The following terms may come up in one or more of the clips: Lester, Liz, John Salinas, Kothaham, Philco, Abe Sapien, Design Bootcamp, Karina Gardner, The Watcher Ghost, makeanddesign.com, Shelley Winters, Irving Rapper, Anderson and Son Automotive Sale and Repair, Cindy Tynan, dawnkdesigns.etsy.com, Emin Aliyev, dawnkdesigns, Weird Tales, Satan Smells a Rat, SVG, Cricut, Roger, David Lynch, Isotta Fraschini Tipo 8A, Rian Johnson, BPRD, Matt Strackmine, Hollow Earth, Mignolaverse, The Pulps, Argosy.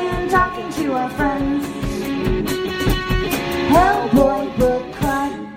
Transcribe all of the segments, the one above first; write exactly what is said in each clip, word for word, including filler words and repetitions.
and talking to our friends. Hellboy Book Club.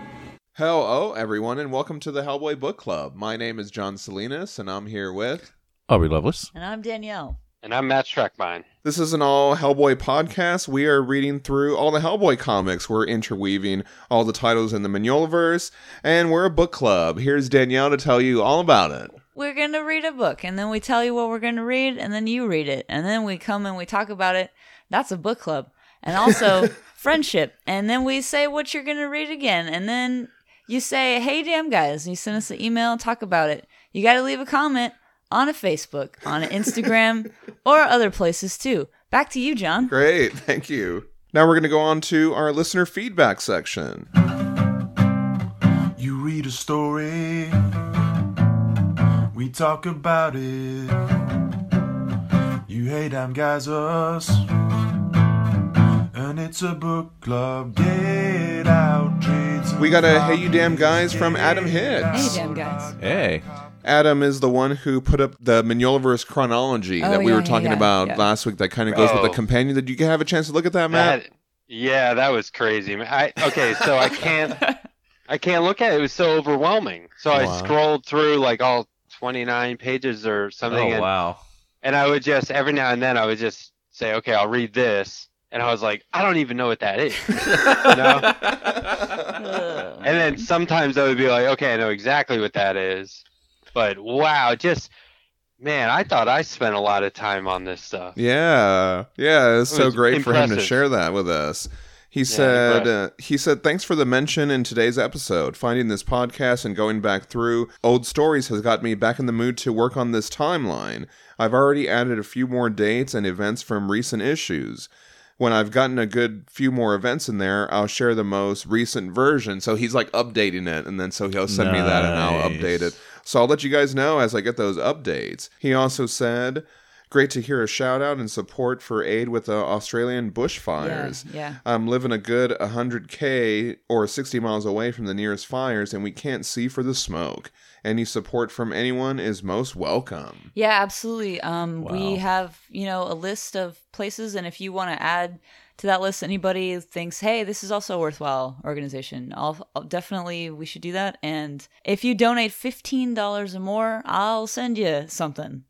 Hello, everyone, and welcome to the Hellboy Book Club. My name is John Salinas, and I'm here with... Aubrey Lovelace. And I'm Danielle. And I'm Matt Strackmine. This is an all Hellboy podcast. We are reading through all the Hellboy comics. We're interweaving all the titles in the Mignolaverse, and we're a book club. Here's Danielle to tell you all about it. We're going to read a book, and then we tell you what we're going to read, and then you read it, and then we come and we talk about it. That's a book club. And also friendship. And then we say what you're going to read again, and then you say, hey, damn guys, and you send us an email, talk about it. You got to leave a comment. On a Facebook, on an Instagram, or other places too. Back to you, John. Great, thank you. Now we're going to go on to our listener feedback section. You read a story, we talk about it. You hate them guys, us, and it's a book club. Get out, kids. We got a hey you damn guys from Adam Hicks. Hey damn guys. Hey. Adam is the one who put up the Mignolaverse chronology oh, that we yeah, were talking yeah, about yeah. last week that kind of goes oh. with the companion. Did you have a chance to look at that, Matt? That, yeah, that was crazy. I, okay, so I can't I can't look at it. It was so overwhelming. So wow. I scrolled through like all twenty-nine pages or something. Oh, and, wow. And I would just, every now and then, I would just say, okay, I'll read this. And I was like, I don't even know what that is. No? And then sometimes I would be like, okay, I know exactly what that is. But wow, just, man, I thought I spent a lot of time on this stuff. Yeah. Yeah, it's it so great impressive. For him to share that with us. He yeah, said, uh, "He said, thanks for the mention in today's episode. Finding this podcast and going back through old stories has got me back in the mood to work on this timeline. I've already added a few more dates and events from recent issues. When I've gotten a good few more events in there, I'll share the most recent version." So he's like updating it, and then so he'll send nice. me that, and I'll update it. So I'll let you guys know as I get those updates. He also said, great to hear a shout out and support for aid with the Australian bushfires. Yeah, yeah. I'm living a good one hundred K or sixty miles away from the nearest fires, and we can't see for the smoke. Any support from anyone is most welcome. Yeah, absolutely. Um, wow. We have, you know, a list of places, and if you want to add to that list, anybody who thinks, hey, this is also a worthwhile organization, I'll, I'll definitely, we should do that. And if you donate fifteen dollars or more, I'll send you something.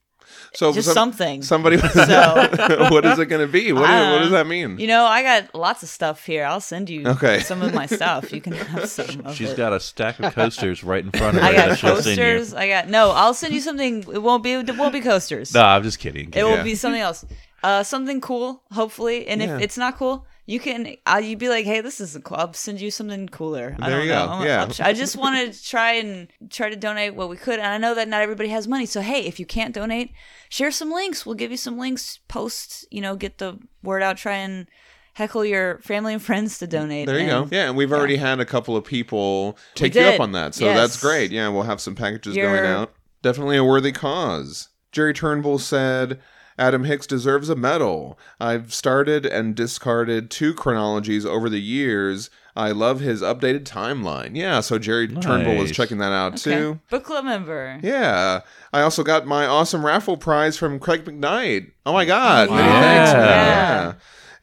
So just some, something. Somebody. So, what is it going to be? What, uh, is, what does that mean? You know, I got lots of stuff here. I'll send you okay. some of my stuff. You can have some. Of She's it. got a stack of coasters right in front of her. I got coasters. I got no. I'll send you something. It won't be. It won't be coasters. No, I'm just kidding. It yeah. will be something else. Uh, something cool, hopefully. And yeah. if it's not cool, you can. Uh, you'd be like, hey, this isn't cool. I'll send you something cooler. I there don't you know. Go. Yeah. I just want to try and try to donate what we could. And I know that not everybody has money. So, hey, if you can't donate, share some links. We'll give you some links. Post, you know, get the word out. Try and heckle your family and friends to donate. There you and, go. Yeah, and we've yeah. already had a couple of people take you up on that. So yes. that's great. Yeah, we'll have some packages You're... going out. Definitely a worthy cause. Jerry Turnbull said... Adam Hicks deserves a medal. I've started and discarded two chronologies over the years. I love his updated timeline. Yeah, so Jerry nice. Turnbull was checking that out, okay. too. Book club member. Yeah. I also got my awesome raffle prize from Craig McKnight. Oh, my God. Wow. Many thanks, man. Yeah. yeah.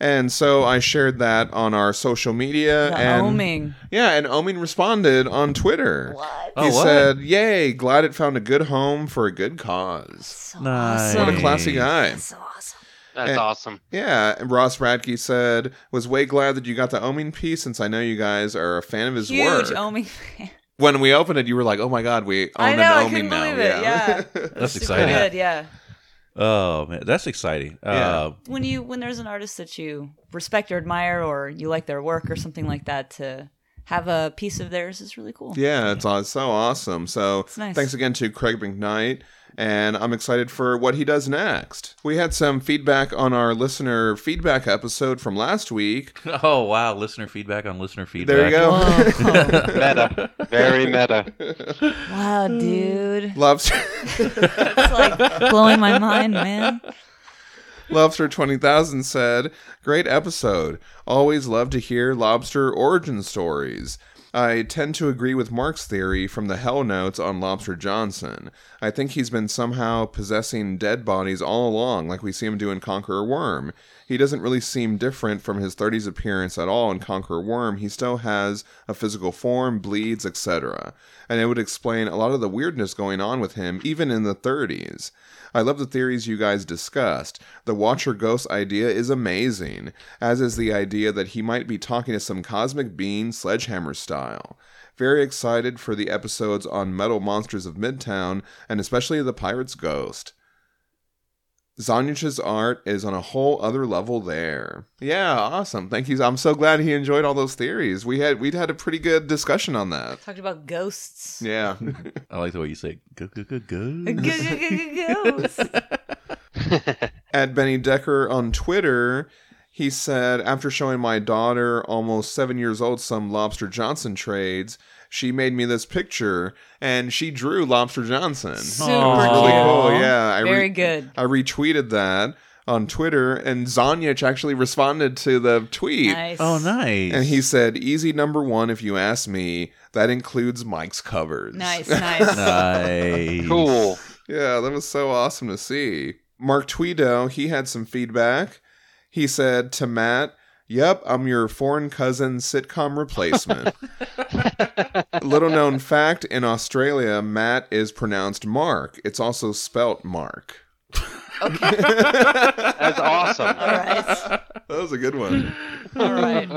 And so I shared that on our social media. The and Oming. Yeah, and Oming responded on Twitter. What? He oh, what? said, yay, glad it found a good home for a good cause. That's so nice. Awesome. What a classy guy. That's so awesome. That's and, awesome. Yeah, and Ross Radtke said, was way glad that you got the Oming piece since I know you guys are a fan of his Huge work. Huge Oming fan. When we opened it, you were like, oh my God, we own an Oming now. I know, I couldn't believe it, yeah. yeah. That's exciting. Good, yeah. Oh man, that's exciting! Yeah. Uh, when you when there's an artist that you respect or admire, or you like their work or something like that, to have a piece of theirs is really cool. Yeah, it's, it's so awesome. So nice. Thanks again to Craig McKnight, and I'm excited for what he does next. We had some feedback on our listener feedback episode from last week. Oh wow, listener feedback on listener feedback. There you go. Whoa. Oh. Meta, very meta. Wow, dude. Lobster. It's like blowing my mind, man. Lobster twenty thousand said, great episode. Always love to hear lobster origin stories. I tend to agree with Mark's theory from the Hell Notes on Lobster Johnson. I think he's been somehow possessing dead bodies all along, like we see him do in Conqueror Worm. He doesn't really seem different from his thirties appearance at all in Conqueror Worm. He still has a physical form, bleeds, et cetera. And it would explain a lot of the weirdness going on with him, even in the thirties. I love the theories you guys discussed. The Watcher Ghost idea is amazing, as is the idea that he might be talking to some cosmic being, Sledgehammer style. Very excited for the episodes on Metal Monsters of Midtown, and especially the Pirate's Ghost. Zonjić's art is on a whole other level there. Yeah, awesome. Thank you. I'm so glad he enjoyed all those theories. We had we had a pretty good discussion on that. Talked about ghosts. Yeah. I like the way you say go go go go. Go go go go ghosts. At Benny Decker on Twitter, he said, after showing my daughter, almost seven years old, some Lobster Johnson trades, she made me this picture, and she drew Lobster Johnson. Super really cool, yeah. I Very re- good. I retweeted that on Twitter, and Zonjić actually responded to the tweet. Nice. Oh, nice. And he said, easy number one, if you ask me, that includes Mike's covers. Nice, nice. Nice. Cool. Yeah, that was so awesome to see. Mark Tweedale, he had some feedback. He said to Matt, yep, I'm your foreign cousin sitcom replacement. Little known fact, in Australia, Matt is pronounced Mark. It's also spelt Mark. Okay. That's awesome. All right. That was a good one. All right.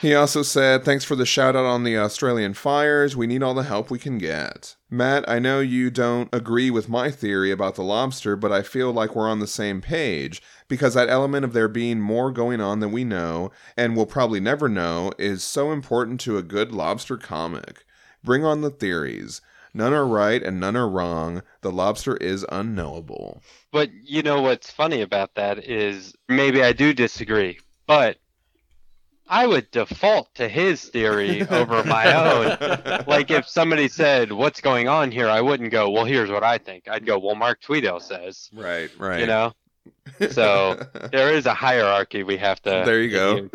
He also said, thanks for the shout out on the Australian fires. We need all the help we can get. Matt, I know you don't agree with my theory about the lobster, but I feel like we're on the same page, because that element of there being more going on than we know, and we'll probably never know, is so important to a good lobster comic. Bring on the theories. None are right and none are wrong. The lobster is unknowable. But you know what's funny about that is, maybe I do disagree, but I would default to his theory over my own. Like if somebody said, what's going on here? I wouldn't go, well, here's what I think. I'd go, well, Mark Tweedale says. Right, right. You know? So there is a hierarchy we have to... There you go.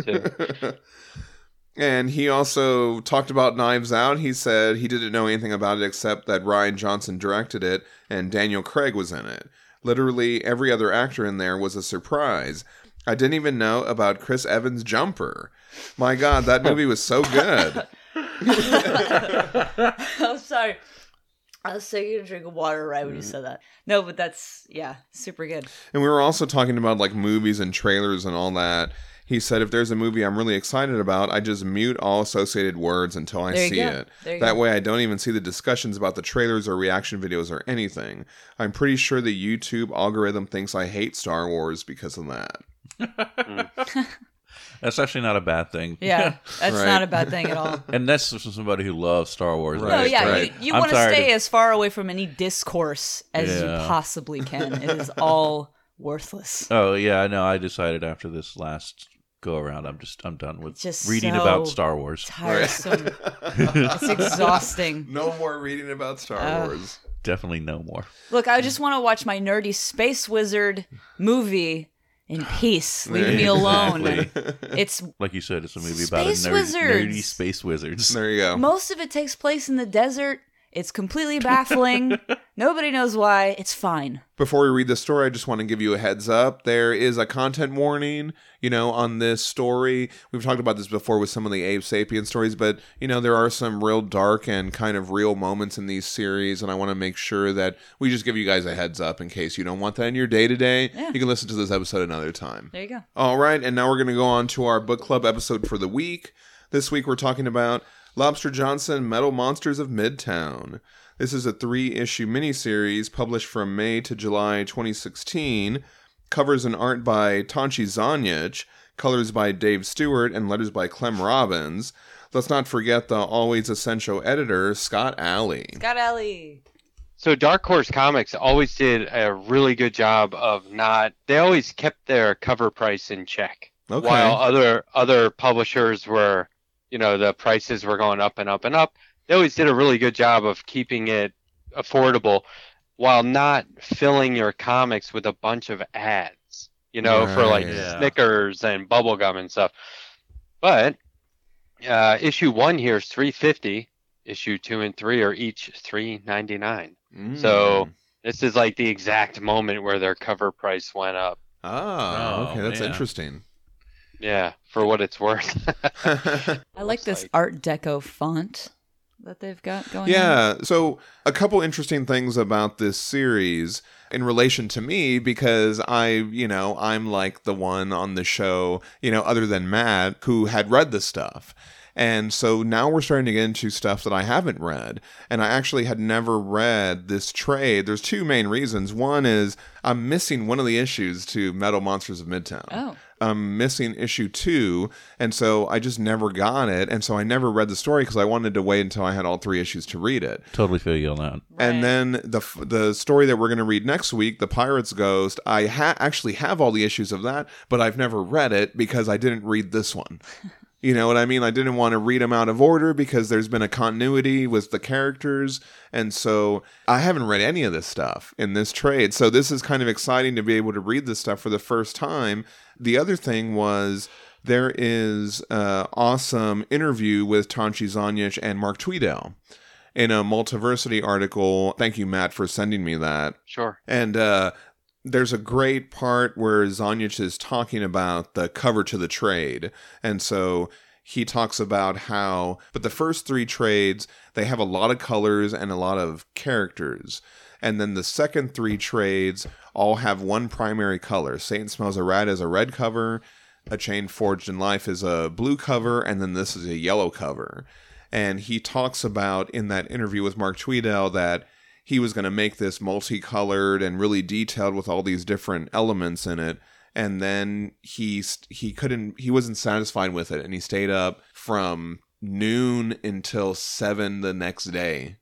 And he also talked about Knives Out. He said he didn't know anything about it except that Rian Johnson directed it and Daniel Craig was in it. Literally every other actor in there was a surprise. I didn't even know about Chris Evans' Jumper. My God, that movie was so good. I'm sorry. I was saying you to drink water right when you said that. No, but that's, yeah, super good. And we were also talking about like movies and trailers and all that. He said, if there's a movie I'm really excited about, I just mute all associated words until I see it. That way I don't even see the discussions about the trailers or reaction videos or anything. I'm pretty sure the YouTube algorithm thinks I hate Star Wars because of that. Mm. That's actually not a bad thing. Yeah, that's right. Not a bad thing at all. And that's somebody who loves Star Wars. Right. No, yeah, right. You, you want to stay as far away from any discourse as yeah. you possibly can. It is all worthless. Oh, yeah, I know. I decided after this last go around, I'm just I'm done with just reading so about Star Wars. Tiresome. It's exhausting. No more reading about Star uh, Wars. Definitely no more. Look, I just want to watch my nerdy space wizard movie in peace. Leave yeah, me alone. Exactly. It's like you said, it's a movie about a nerd, nerdy space wizards. There you go. Most of it takes place in the desert. It's completely baffling. Nobody knows why. It's fine. Before we read the story, I just want to give you a heads up. There is a content warning, you know, on this story. We've talked about this before with some of the Abe Sapien stories, but, you know, there are some real dark and kind of real moments in these series, and I want to make sure that we just give you guys a heads up in case you don't want that in your day-to-day. Yeah. You can listen to this episode another time. There you go. All right, and now we're going to go on to our book club episode for the week. This week we're talking about Lobster Johnson, Metal Monsters of Midtown. This is a three-issue miniseries published from May to July twenty sixteen. Covers and art by Tonči Zonjić, colors by Dave Stewart, and letters by Clem Robins. Let's not forget the always essential editor, Scott Alley. Scott Alley. So Dark Horse Comics always did a really good job of not... They always kept their cover price in check. Okay. While other other publishers were... You know, the prices were going up and up and up. They always did a really good job of keeping it affordable while not filling your comics with a bunch of ads, you know, right, for like yeah. Snickers and bubblegum and stuff. But uh, issue one here is three fifty. Issue two and three are each three ninety-nine. Mm. So This is like the exact moment where their cover price went up. Oh, oh okay. That's yeah. interesting. Yeah, for what it's worth. I like this like... Art Deco font that they've got going yeah, on. Yeah, so a couple interesting things about this series in relation to me, because I, you know, I'm like the one on the show, you know, other than Matt, who had read this stuff. And so now we're starting to get into stuff that I haven't read. And I actually had never read this trade. There's two main reasons. One is I'm missing one of the issues to Metal Monsters of Midtown. Oh. I'm missing issue two. And so I just never got it. And so I never read the story because I wanted to wait until I had all three issues to read it. Totally feel you on that. And right. then the the story that we're going to read next week, The Pirate's Ghost, I ha- actually have all the issues of that, but I've never read it because I didn't read this one. You know what I mean? I didn't want to read them out of order because there's been a continuity with the characters. And so I haven't read any of this stuff in this trade. So this is kind of exciting to be able to read this stuff for the first time. The other thing was there is an awesome interview with Tonči Zonjić and Mark Tweedale in a Multiversity article. Thank you, Matt, for sending me that. Sure. And uh, there's a great part where Zonjić is talking about the cover to the trade. And so he talks about how, but the first three trades, they have a lot of colors and a lot of characters. And then the second three trades all have one primary color. Satan Smells a Rat is a red cover. A Chain Forged in Life is a blue cover. And then this is a yellow cover. And he talks about in that interview with Mark Tweedale that he was going to make this multicolored and really detailed with all these different elements in it. And then he he couldn't he wasn't satisfied with it, and he stayed up from noon until seven the next day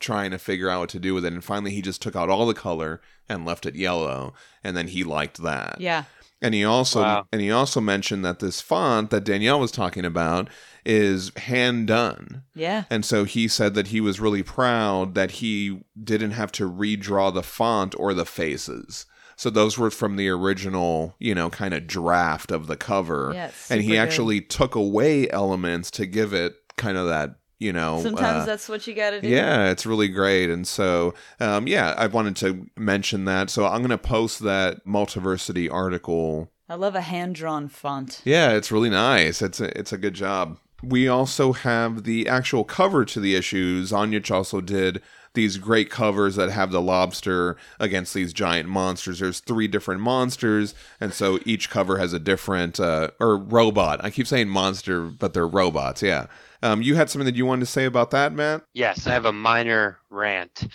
trying to figure out what to do with it. And finally, he just took out all the color and left it yellow. And then he liked that. Yeah. And he also wow. and he also mentioned that this font that Danielle was talking about is hand done. Yeah. And so he said that he was really proud that he didn't have to redraw the font or the faces. So those were from the original, you know, kind of draft of the cover. Yes. Yeah, and he good. actually took away elements to give it kind of that, you know. Sometimes uh, that's what you got to do. Yeah, it's really great. And so, um, yeah, I wanted to mention that. So I'm going to post that Multiversity article. I love a hand-drawn font. Yeah, it's really nice. It's a, it's a good job. We also have the actual cover to the issue. Zonjić also did these great covers that have the lobster against these giant monsters. There's three different monsters, and so each cover has a different, uh, or robot. I keep saying monster, but they're robots, yeah. Um, you had something that you wanted to say about that, Matt? Yes, I have a minor rant.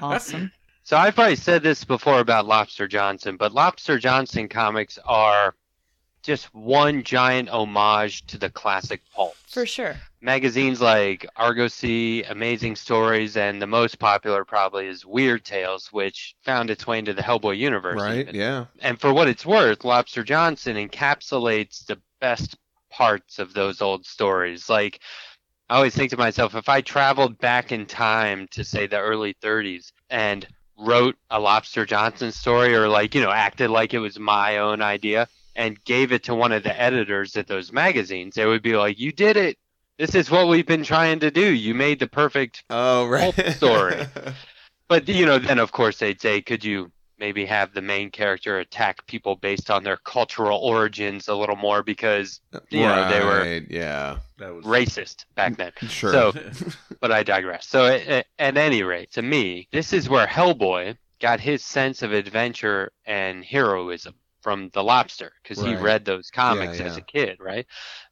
Awesome. So I've probably said this before about Lobster Johnson, but Lobster Johnson comics are just one giant homage to the classic pulp. For sure. Magazines like Argosy, Amazing Stories, and the most popular probably is Weird Tales, which found its way into the Hellboy universe. Right, even. yeah. And for what it's worth, Lobster Johnson encapsulates the best parts of those old stories. Like, I always think to myself, if I traveled back in time to, say, the early thirties and wrote a Lobster Johnson story or, like, you know, acted like it was my own idea and gave it to one of the editors at those magazines, they would be like, you did it. This is what we've been trying to do. You made the perfect oh, right. pulp story. But, you know, then, of course, they'd say, could you maybe have the main character attack people based on their cultural origins a little more because, you right. know, they were yeah. that was... racist back then. Sure. So, but I digress. So at, at any rate, to me, this is where Hellboy got his sense of adventure and heroism. From the Lobster, because right. he read those comics yeah, yeah. as a kid, right?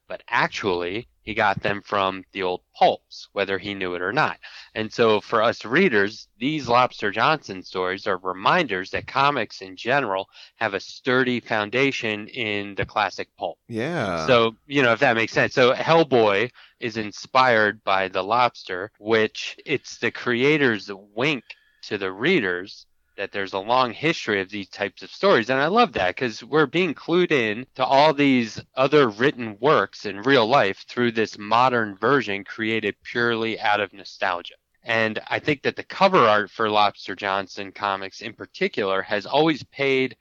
But actually, he got them from the old pulps, whether he knew it or not. And so for us readers, these Lobster Johnson stories are reminders that comics in general have a sturdy foundation in the classic pulp. Yeah. So, you know, if that makes sense. So Hellboy is inspired by the Lobster, which it's the creator's wink to the readers that there's a long history of these types of stories. And I love that because we're being clued in to all these other written works in real life through this modern version created purely out of nostalgia. And I think that the cover art for Lobster Johnson comics in particular has always paid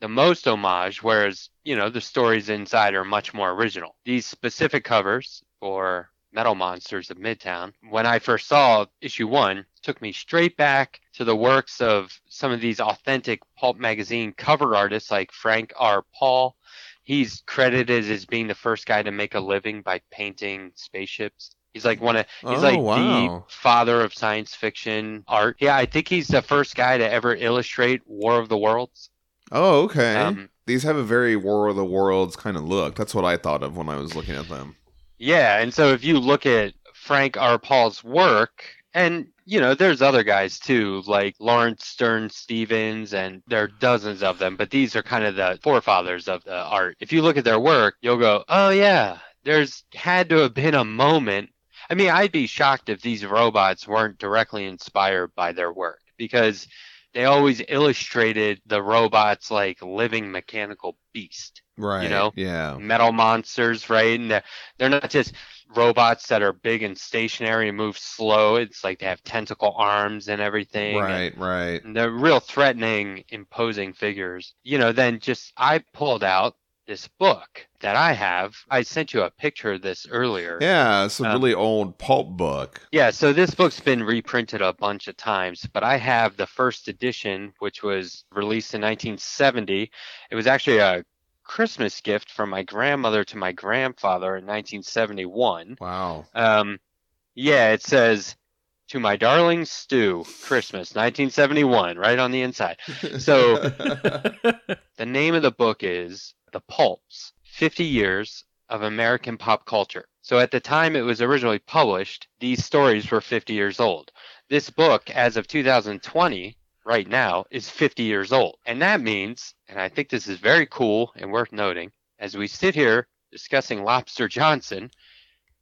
the most homage, whereas, you know, the stories inside are much more original. These specific covers for Metal Monsters of Midtown. When I first saw issue one, it took me straight back to the works of some of these authentic pulp magazine cover artists like Frank R. Paul. He's credited as being the first guy to make a living by painting spaceships. He's like one of he's oh, like wow. the father of science fiction art. Yeah, I think he's the first guy to ever illustrate War of the Worlds. Oh, okay. Um, These have a very War of the Worlds kind of look. That's what I thought of when I was looking at them. Yeah, and so if you look at Frank R. Paul's work, and, you know, there's other guys too, like Lawrence Stern Stevens, and there are dozens of them, but these are kind of the forefathers of the art. If you look at their work, you'll go, oh yeah, there's had to have been a moment. I mean, I'd be shocked if these robots weren't directly inspired by their work, because they always illustrated the robots like living mechanical beasts. Right. You know? Yeah. Metal monsters, right? And they're, they're not just robots that are big and stationary and move slow. It's like they have tentacle arms and everything. Right, and, right. And they're real threatening, imposing figures. You know, then just I pulled out this book that I have. I sent you a picture of this earlier. Yeah, it's a um, really old pulp book. Yeah, so this book's been reprinted a bunch of times, but I have the first edition, which was released in nineteen seventy. It was actually a Christmas gift from my grandmother to my grandfather in nineteen seventy-one. Wow. Um, yeah, it says, "To my darling Stu, Christmas, nineteen seventy-one," right on the inside. So the name of the book is The Pulps, fifty years of American Pop Culture. So at the time it was originally published, these stories were fifty years old. This book, as of two thousand twenty, right now, is fifty years old. And that means, and I think this is very cool and worth noting, as we sit here discussing Lobster Johnson,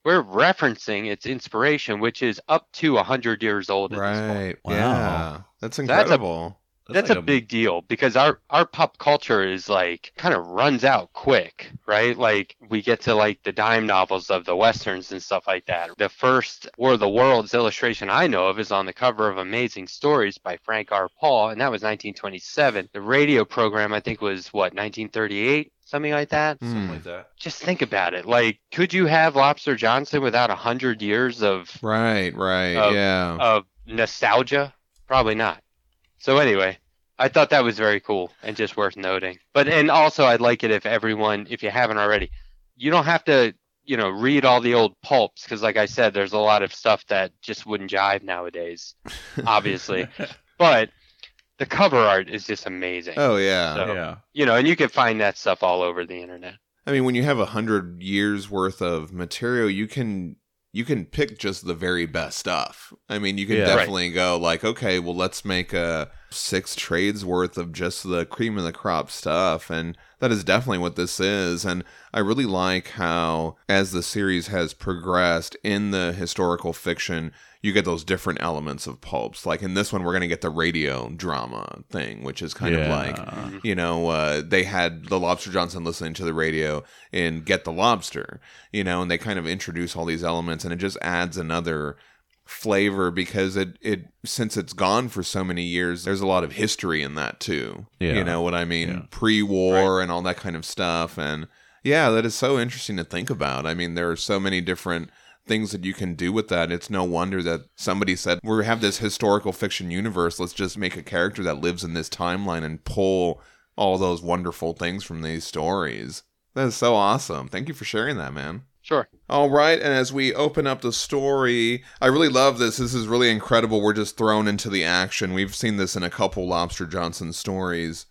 we're referencing its inspiration, which is up to one hundred years old at right. this point. Wow. Yeah. That's incredible. That's a, That's, That's like a big a... deal, because our, our pop culture is like kind of runs out quick, right? Like we get to like the dime novels of the Westerns and stuff like that. The first War of the Worlds illustration I know of is on the cover of Amazing Stories by Frank R. Paul, and that was nineteen twenty-seven. The radio program, I think, was what, nineteen thirty-eight? Something like that. Something mm. like that. Just think about it. Like, could you have Lobster Johnson without a hundred years of right, right, of, yeah, of nostalgia? Probably not. So anyway, I thought that was very cool and just worth noting. But and also, I'd like it if everyone, if you haven't already, you don't have to, you know, read all the old pulps, because, like I said, there's a lot of stuff that just wouldn't jive nowadays, obviously. But the cover art is just amazing. Oh yeah, so, yeah. You know, and you can find that stuff all over the internet. I mean, when you have a hundred years worth of material, you can. You can pick just the very best stuff. I mean, you can yeah, definitely right. go like, okay, well, let's make a six trades worth of just the cream of the crop stuff. And that is definitely what this is. And I really like how, as the series has progressed in the historical fiction, you get those different elements of pulps. Like in this one, we're going to get the radio drama thing, which is kind yeah. of like, you know, uh, they had the Lobster Johnson listening to the radio in Get the Lobster, you know, and they kind of introduce all these elements, and it just adds another flavor, because it, it since it's gone for so many years, there's a lot of history in that too. Yeah. You know what I mean? Yeah. Pre-war right. and all that kind of stuff. And yeah, that is so interesting to think about. I mean, there are so many different things that you can do with that. It's no wonder that somebody said, we have this historical fiction universe, let's just make a character that lives in this timeline and pull all those wonderful things from these stories. That is so awesome. Thank you for sharing that, man. Sure. All right, and as we open up the story, I really love this. This is really incredible. We're just thrown into the action. We've seen this in a couple Lobster Johnson stories.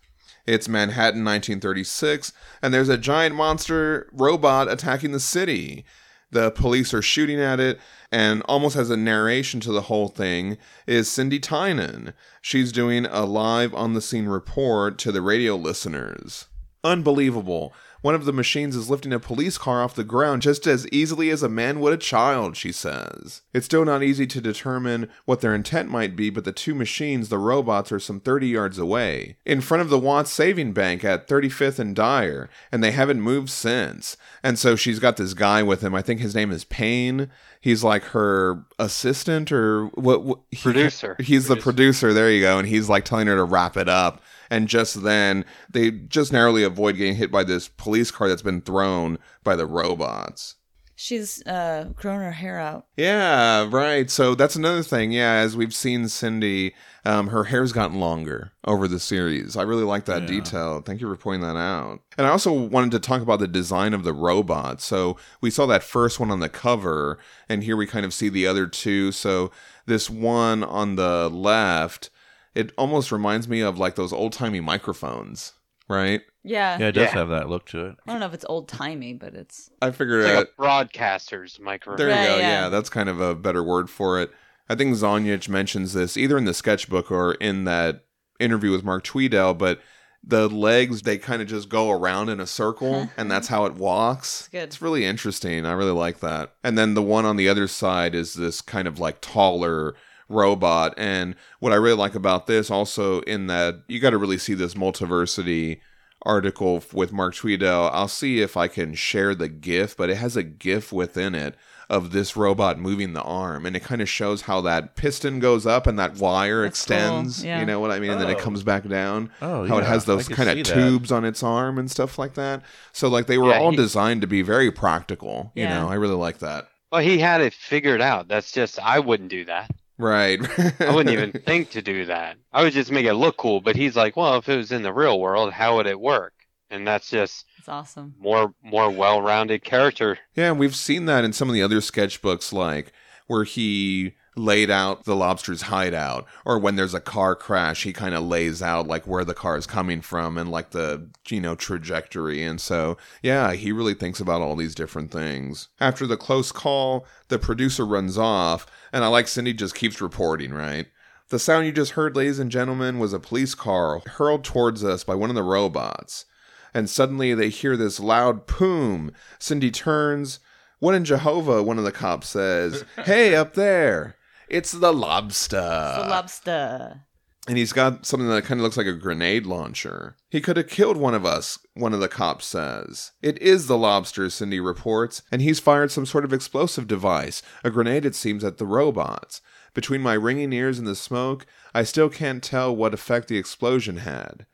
It's Manhattan, nineteen thirty-six, and there's a giant monster robot attacking the city. The police are shooting at it, and almost as a narration to the whole thing is Cindy Tynan. She's doing a live on the scene report to the radio listeners. Unbelievable. One of the machines is lifting a police car off the ground just as easily as a man would a child, she says. It's still not easy to determine what their intent might be, but the two machines, the robots, are some thirty yards away, in front of the Watts Saving Bank at thirty-fifth and Dyer, and they haven't moved since. And so she's got this guy with him. I think his name is Payne. He's like her assistant or what? what he, producer. He's producer. the producer. There you go. And he's like telling her to wrap it up. And just then, they just narrowly avoid getting hit by this police car that's been thrown by the robots. She's uh, grown her hair out. Yeah, right. So that's another thing. Yeah, as we've seen Cindy, um, her hair's gotten longer over the series. I really like that yeah. detail. Thank you for pointing that out. And I also wanted to talk about the design of the robot. So we saw that first one on the cover, and here we kind of see the other two. So this one on the left, it almost reminds me of like those old-timey microphones, right? Yeah. Yeah, it does yeah. have that look to it. I don't know if it's old timey, but it's I figured it's like out a broadcaster's microphone. There you right, go, yeah. yeah. That's kind of a better word for it. I think Zonjić mentions this either in the sketchbook or in that interview with Mark Tweedale, but the legs, they kind of just go around in a circle and that's how it walks. It's good. It's really interesting. I really like that. And then the one on the other side is this kind of like taller robot. And what I really like about this also in that you got to really see this multiversity article with Mark Tweedale. I'll see if I can share the GIF, but it has a GIF within it of this robot moving the arm, and it kind of shows how that piston goes up and that wire That's extends. Cool. Yeah. You know what I mean? Oh. And then it comes back down. Oh, how yeah. it has those kind of tubes that. on its arm and stuff like that. So like they were yeah, all he... designed to be very practical. Yeah. You know, I really like that. Well, he had it figured out. That's just I wouldn't do that. Right. I wouldn't even think to do that. I would just make it look cool. But he's like, well, if it was in the real world, how would it work? And that's just that's awesome. More more well-rounded character. Yeah, and we've seen that in some of the other sketchbooks, like where he laid out the lobster's hideout, or when there's a car crash, he kind of lays out like where the car is coming from and like the, you know, trajectory. And so, yeah, he really thinks about all these different things. After the close call, the producer runs off, and I like Cindy just keeps reporting, right? The sound you just heard, ladies and gentlemen, was a police car hurled towards us by one of the robots. And suddenly they hear this loud boom. Cindy turns. What in Jehovah, one of the cops says, hey, up there. It's the lobster. It's the lobster. And he's got something that kind of looks like a grenade launcher. He could have killed one of us, one of the cops says. It is the lobster, Cindy reports, and he's fired some sort of explosive device, a grenade it seems, at the robots. Between my ringing ears and the smoke, I still can't tell what effect the explosion had.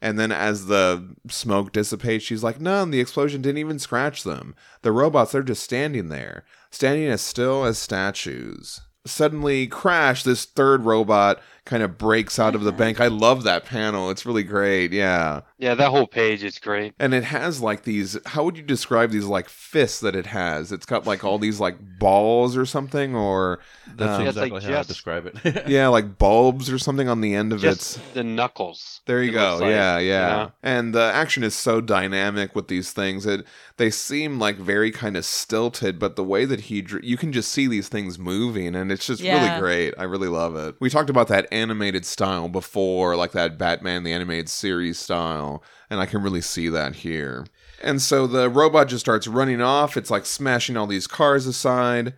And then as the smoke dissipates, she's like, no, the explosion didn't even scratch them. The robots, they're just standing there, standing as still as statues. Suddenly, crash, this third robot kind of breaks out of the bank. I love that panel. It's really great. Yeah. Yeah, that whole page is great. And it has like these, how would you describe these like fists that it has? It's got like all these like balls or something, or that's um, exactly like how just, I describe it. Yeah, like bulbs or something on the end of just its the knuckles. There you go. Like, yeah, yeah, yeah. And the action is so dynamic with these things. It they seem like very kind of stilted, but the way that he drew, you can just see these things moving, and it's just yeah. really great. I really love it. We talked about that animated style before, like that Batman the Animated Series style, and I can really see that here. And so the robot just starts running off. It's like smashing all these cars aside.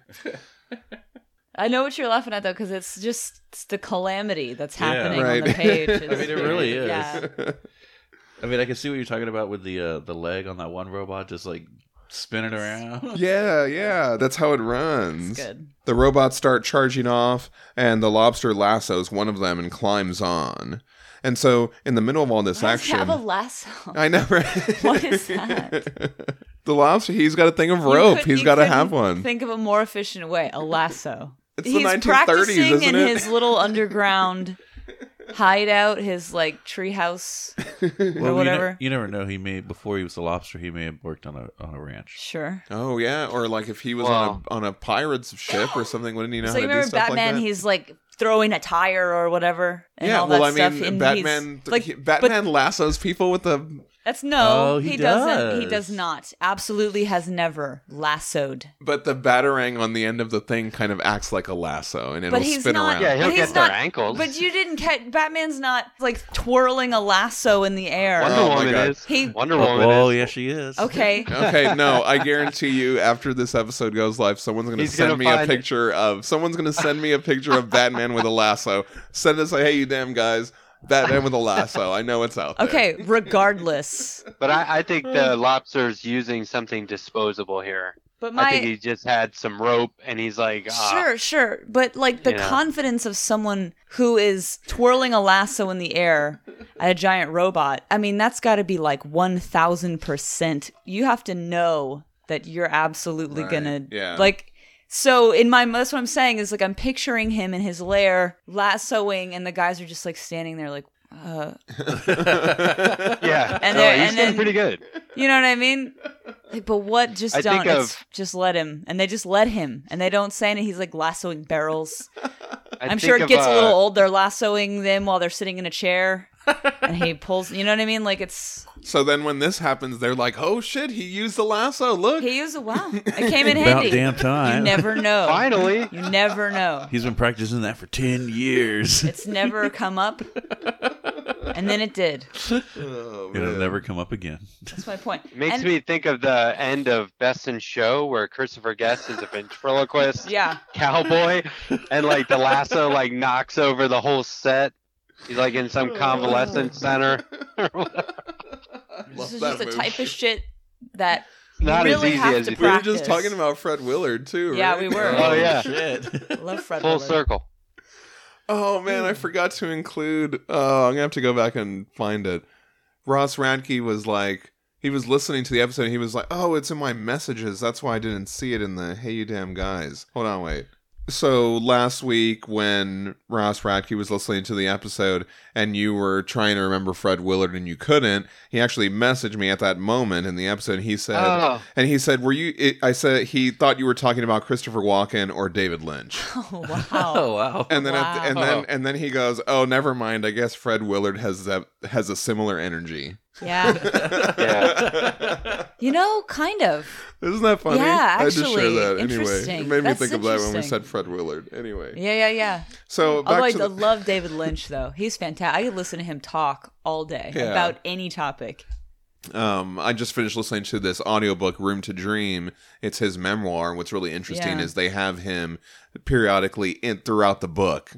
I know what you're laughing at, though, because it's just it's the calamity that's happening yeah, right. on the page. I mean, it really is. Yeah. I mean, I can see what you're talking about with the uh, the leg on that one robot just like spinning around. Yeah, yeah. That's how it runs. That's good. The robots start charging off, and the lobster lassos one of them and climbs on. And so, in the middle of all this Why action... Does he have a lasso? I know, right? What is that? The lobster, he's got a thing of rope. Could, he's got to have one. Think of a more efficient way. A lasso. It's he's the nineteen thirties, practicing isn't it? In his little underground hideout, his like treehouse or well, whatever. You, ne- you never know. He may before he was a lobster, he may have worked on a on a ranch. Sure. Oh yeah, or like if he was wow. on a on a pirate's ship or something, wouldn't he know so how you to remember do stuff Batman, like that? He's like throwing a tire or whatever. And yeah. All well, that I mean, stuff. Batman like, he, Batman but, lassos people with the. That's no. Oh, he he does. doesn't. He does not. Absolutely has never lassoed. But the batarang on the end of the thing kind of acts like a lasso, and it'll spin not, around. Yeah, he'll but get their not, ankles. But you didn't catch. Batman's not like twirling a lasso in the air. Wonder oh, Woman is. He, Wonder Woman. Oh, is. Yeah, she is. Okay. Okay. No, I guarantee you, after this episode goes live, someone's going to send me a picture it. of. Someone's going to send me a picture of Batman with a lasso. Send us like, hey, you damn guys. Batman with a lasso. I know it's out there. Okay, regardless. But I, I think the lobster's using something disposable here. But my, I think he just had some rope, and he's like... Ah. Sure, sure. But like the you confidence know. of someone who is twirling a lasso in the air at a giant robot, I mean, that's got to be like one thousand percent. You have to know that you're absolutely right. gonna yeah. like. So in my that's what I'm saying is like I'm picturing him in his lair lassoing, and the guys are just like standing there like. Uh. yeah, and, no, he's and then pretty good. You know what I mean? Like, but what? Just I don't. Of, just let him, and they just let him, and they don't say anything. He's like lassoing barrels. I I'm sure it of, gets a little old. They're lassoing them while they're sitting in a chair, and he pulls. You know what I mean? Like it's. So then, when this happens, they're like, "Oh shit! He used the lasso. Look, he used it. Wow, it came in handy. About damn time. You never know. Finally, you never know. He's been practicing that for ten years. It's never come up." And then it did. Oh, it'll never come up again. That's my point. It makes and, me think of the end of Best in Show where Christopher Guest is a ventriloquist yeah. cowboy and like the lasso like knocks over the whole set. He's like in some convalescent center. This is just the type of shit that Not really as easy as you. We were just talking about Fred Willard too, right? Yeah, we were. Oh, yeah. Shit. Love Fred Full Willard. Full circle. Oh, man, I forgot to include... Uh, I'm going to have to go back and find it. Ross Radtke was like... He was listening to the episode, and he was like, oh, it's in my messages. That's why I didn't see it in the Hey You Damn Guys. Hold on, wait. So last week when Ross Radtke was listening to the episode, and you were trying to remember Fred Willard, and you couldn't, he actually messaged me at that moment in the episode, and he said... Oh. And he said, were you... It, I said he thought you were talking about Christopher Walken or David Lynch. Oh, wow. oh, wow. And then, wow. The, and, then, and then he goes, oh, never mind. I guess Fred Willard has that, has a similar energy. Yeah. yeah. You know, kind of. Isn't that funny? Yeah, actually. I just share that anyway. It made That's me think of that when we said Fred Willard. Anyway. Yeah, yeah, yeah. So back Although to I the... love David Lynch, though. He's fantastic. I could listen to him talk all day yeah. about any topic. Um, I just finished listening to this audiobook, Room to Dream. It's his memoir. What's really interesting yeah. is they have him periodically in, throughout the book,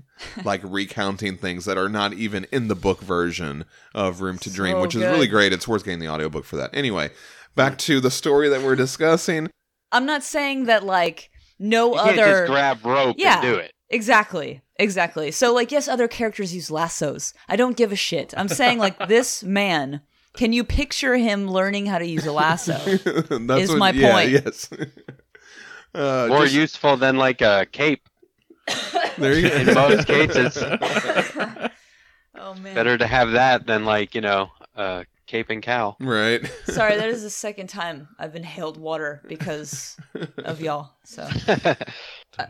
like recounting things that are not even in the book version of Room to so Dream, which good. Is really great. It's worth getting the audiobook for that. Anyway, back to the story that we're discussing. I'm not saying that like no you can't other just grab rope yeah, and do it. Exactly. Exactly. So like, yes, other characters use lassos. I don't give a shit. I'm saying like this man. Can you picture him learning how to use a lasso? That's is what, my yeah, point. Yes. Uh, More just... useful than like a cape. There you go. In most cases. Oh man. Better to have that than like, you know, a uh, cape and cow. Right. Sorry, that is the second time I've inhaled water because of y'all. So I-,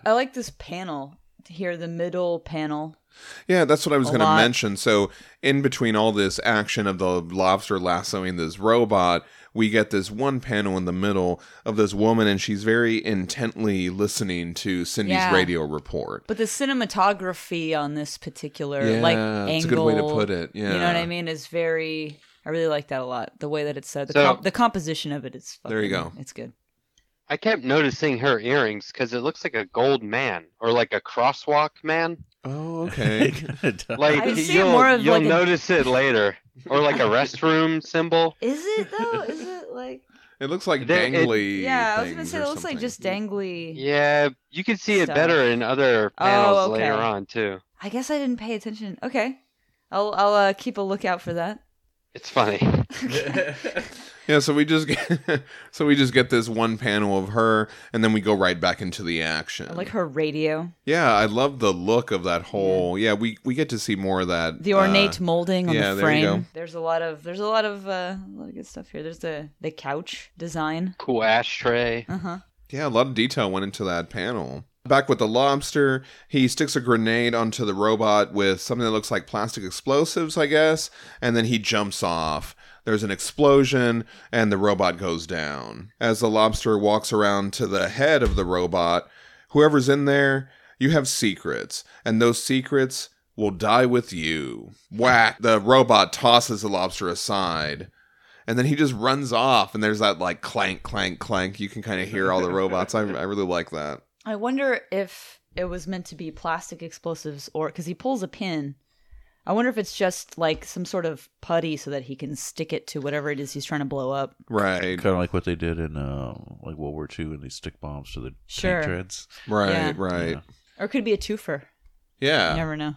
I like this panel here, the middle panel. Yeah, that's what I was going to mention. So in between all this action of the lobster lassoing this robot, we get this one panel in the middle of this woman, and she's very intently listening to Cindy's yeah. radio report. But the cinematography on this particular yeah, like angle, that's a good way to put it. Yeah. You know what I mean? Is very. I really like that a lot. The way that it's set, the, so, comp- the composition of it is. Fucking, there you go. It's good. I kept noticing her earrings because it looks like a gold man or like a crosswalk man. Oh, okay. Like you'll, more of you'll like notice a... it later, or like a restroom symbol. Is it though? Is it like? It looks like dangly. It, yeah, I was gonna say it looks something. Like just dangly. Yeah, you can see stuff. It better in other panels oh, okay. later on too. I guess I didn't pay attention. Okay, I'll I'll uh, keep a lookout for that. It's funny. Okay. Yeah, so we just get, so we just get this one panel of her, and then we go right back into the action. I like her radio. Yeah, I love the look of that whole. Yeah, we, we get to see more of that. The ornate uh, molding on yeah, the frame. There you go. There's a lot of there's a lot of uh, a lot of good stuff here. There's the the couch design. Cool ashtray. Uh huh. Yeah, a lot of detail went into that panel. Back with the lobster, he sticks a grenade onto the robot with something that looks like plastic explosives, I guess, and then he jumps off. There's an explosion, and the robot goes down. As the lobster walks around to the head of the robot, whoever's in there, you have secrets, and those secrets will die with you. Whack! The robot tosses the lobster aside. And then he just runs off, and there's that, like, clank, clank, clank. You can kind of hear all the robots. I, I really like that. I wonder if it was meant to be plastic explosives or... Because he pulls a pin. I wonder if it's just like some sort of putty so that he can stick it to whatever it is he's trying to blow up. Right. Kind of like what they did in uh, like World War Two and they stick bombs to the sure. tank treads. Right, yeah. right. Yeah. Or it could be a twofer. Yeah. You never know.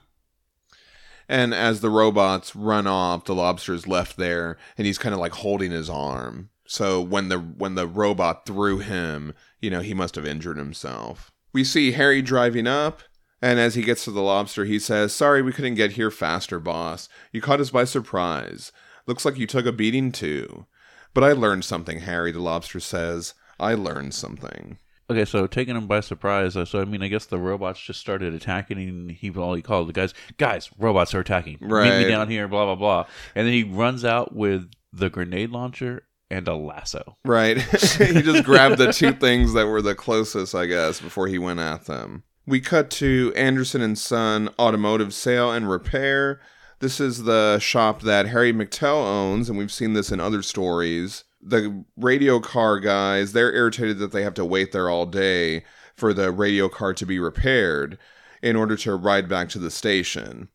And as the robots run off, the lobster's left there and he's kind of like holding his arm. So when the when the robot threw him, you know, he must have injured himself. We see Harry driving up, and as he gets to the lobster, he says, "Sorry we couldn't get here faster, boss. You caught us by surprise. Looks like you took a beating too. But I learned something, Harry," the lobster says. "I learned something." Okay, so taking him by surprise. So, I mean, I guess the robots just started attacking, and he, all he called the guys, guys, robots are attacking. Right. Meet me down here, blah, blah, blah. And then he runs out with the grenade launcher and a lasso. Right. He just grabbed the two things that were the closest, I guess, before he went at them. We cut to Anderson and Son Automotive Sale and Repair. This is the shop that Harry McTell owns, and we've seen this in other stories. The radio car guys, they're irritated that they have to wait there all day for the radio car to be repaired in order to ride back to the station.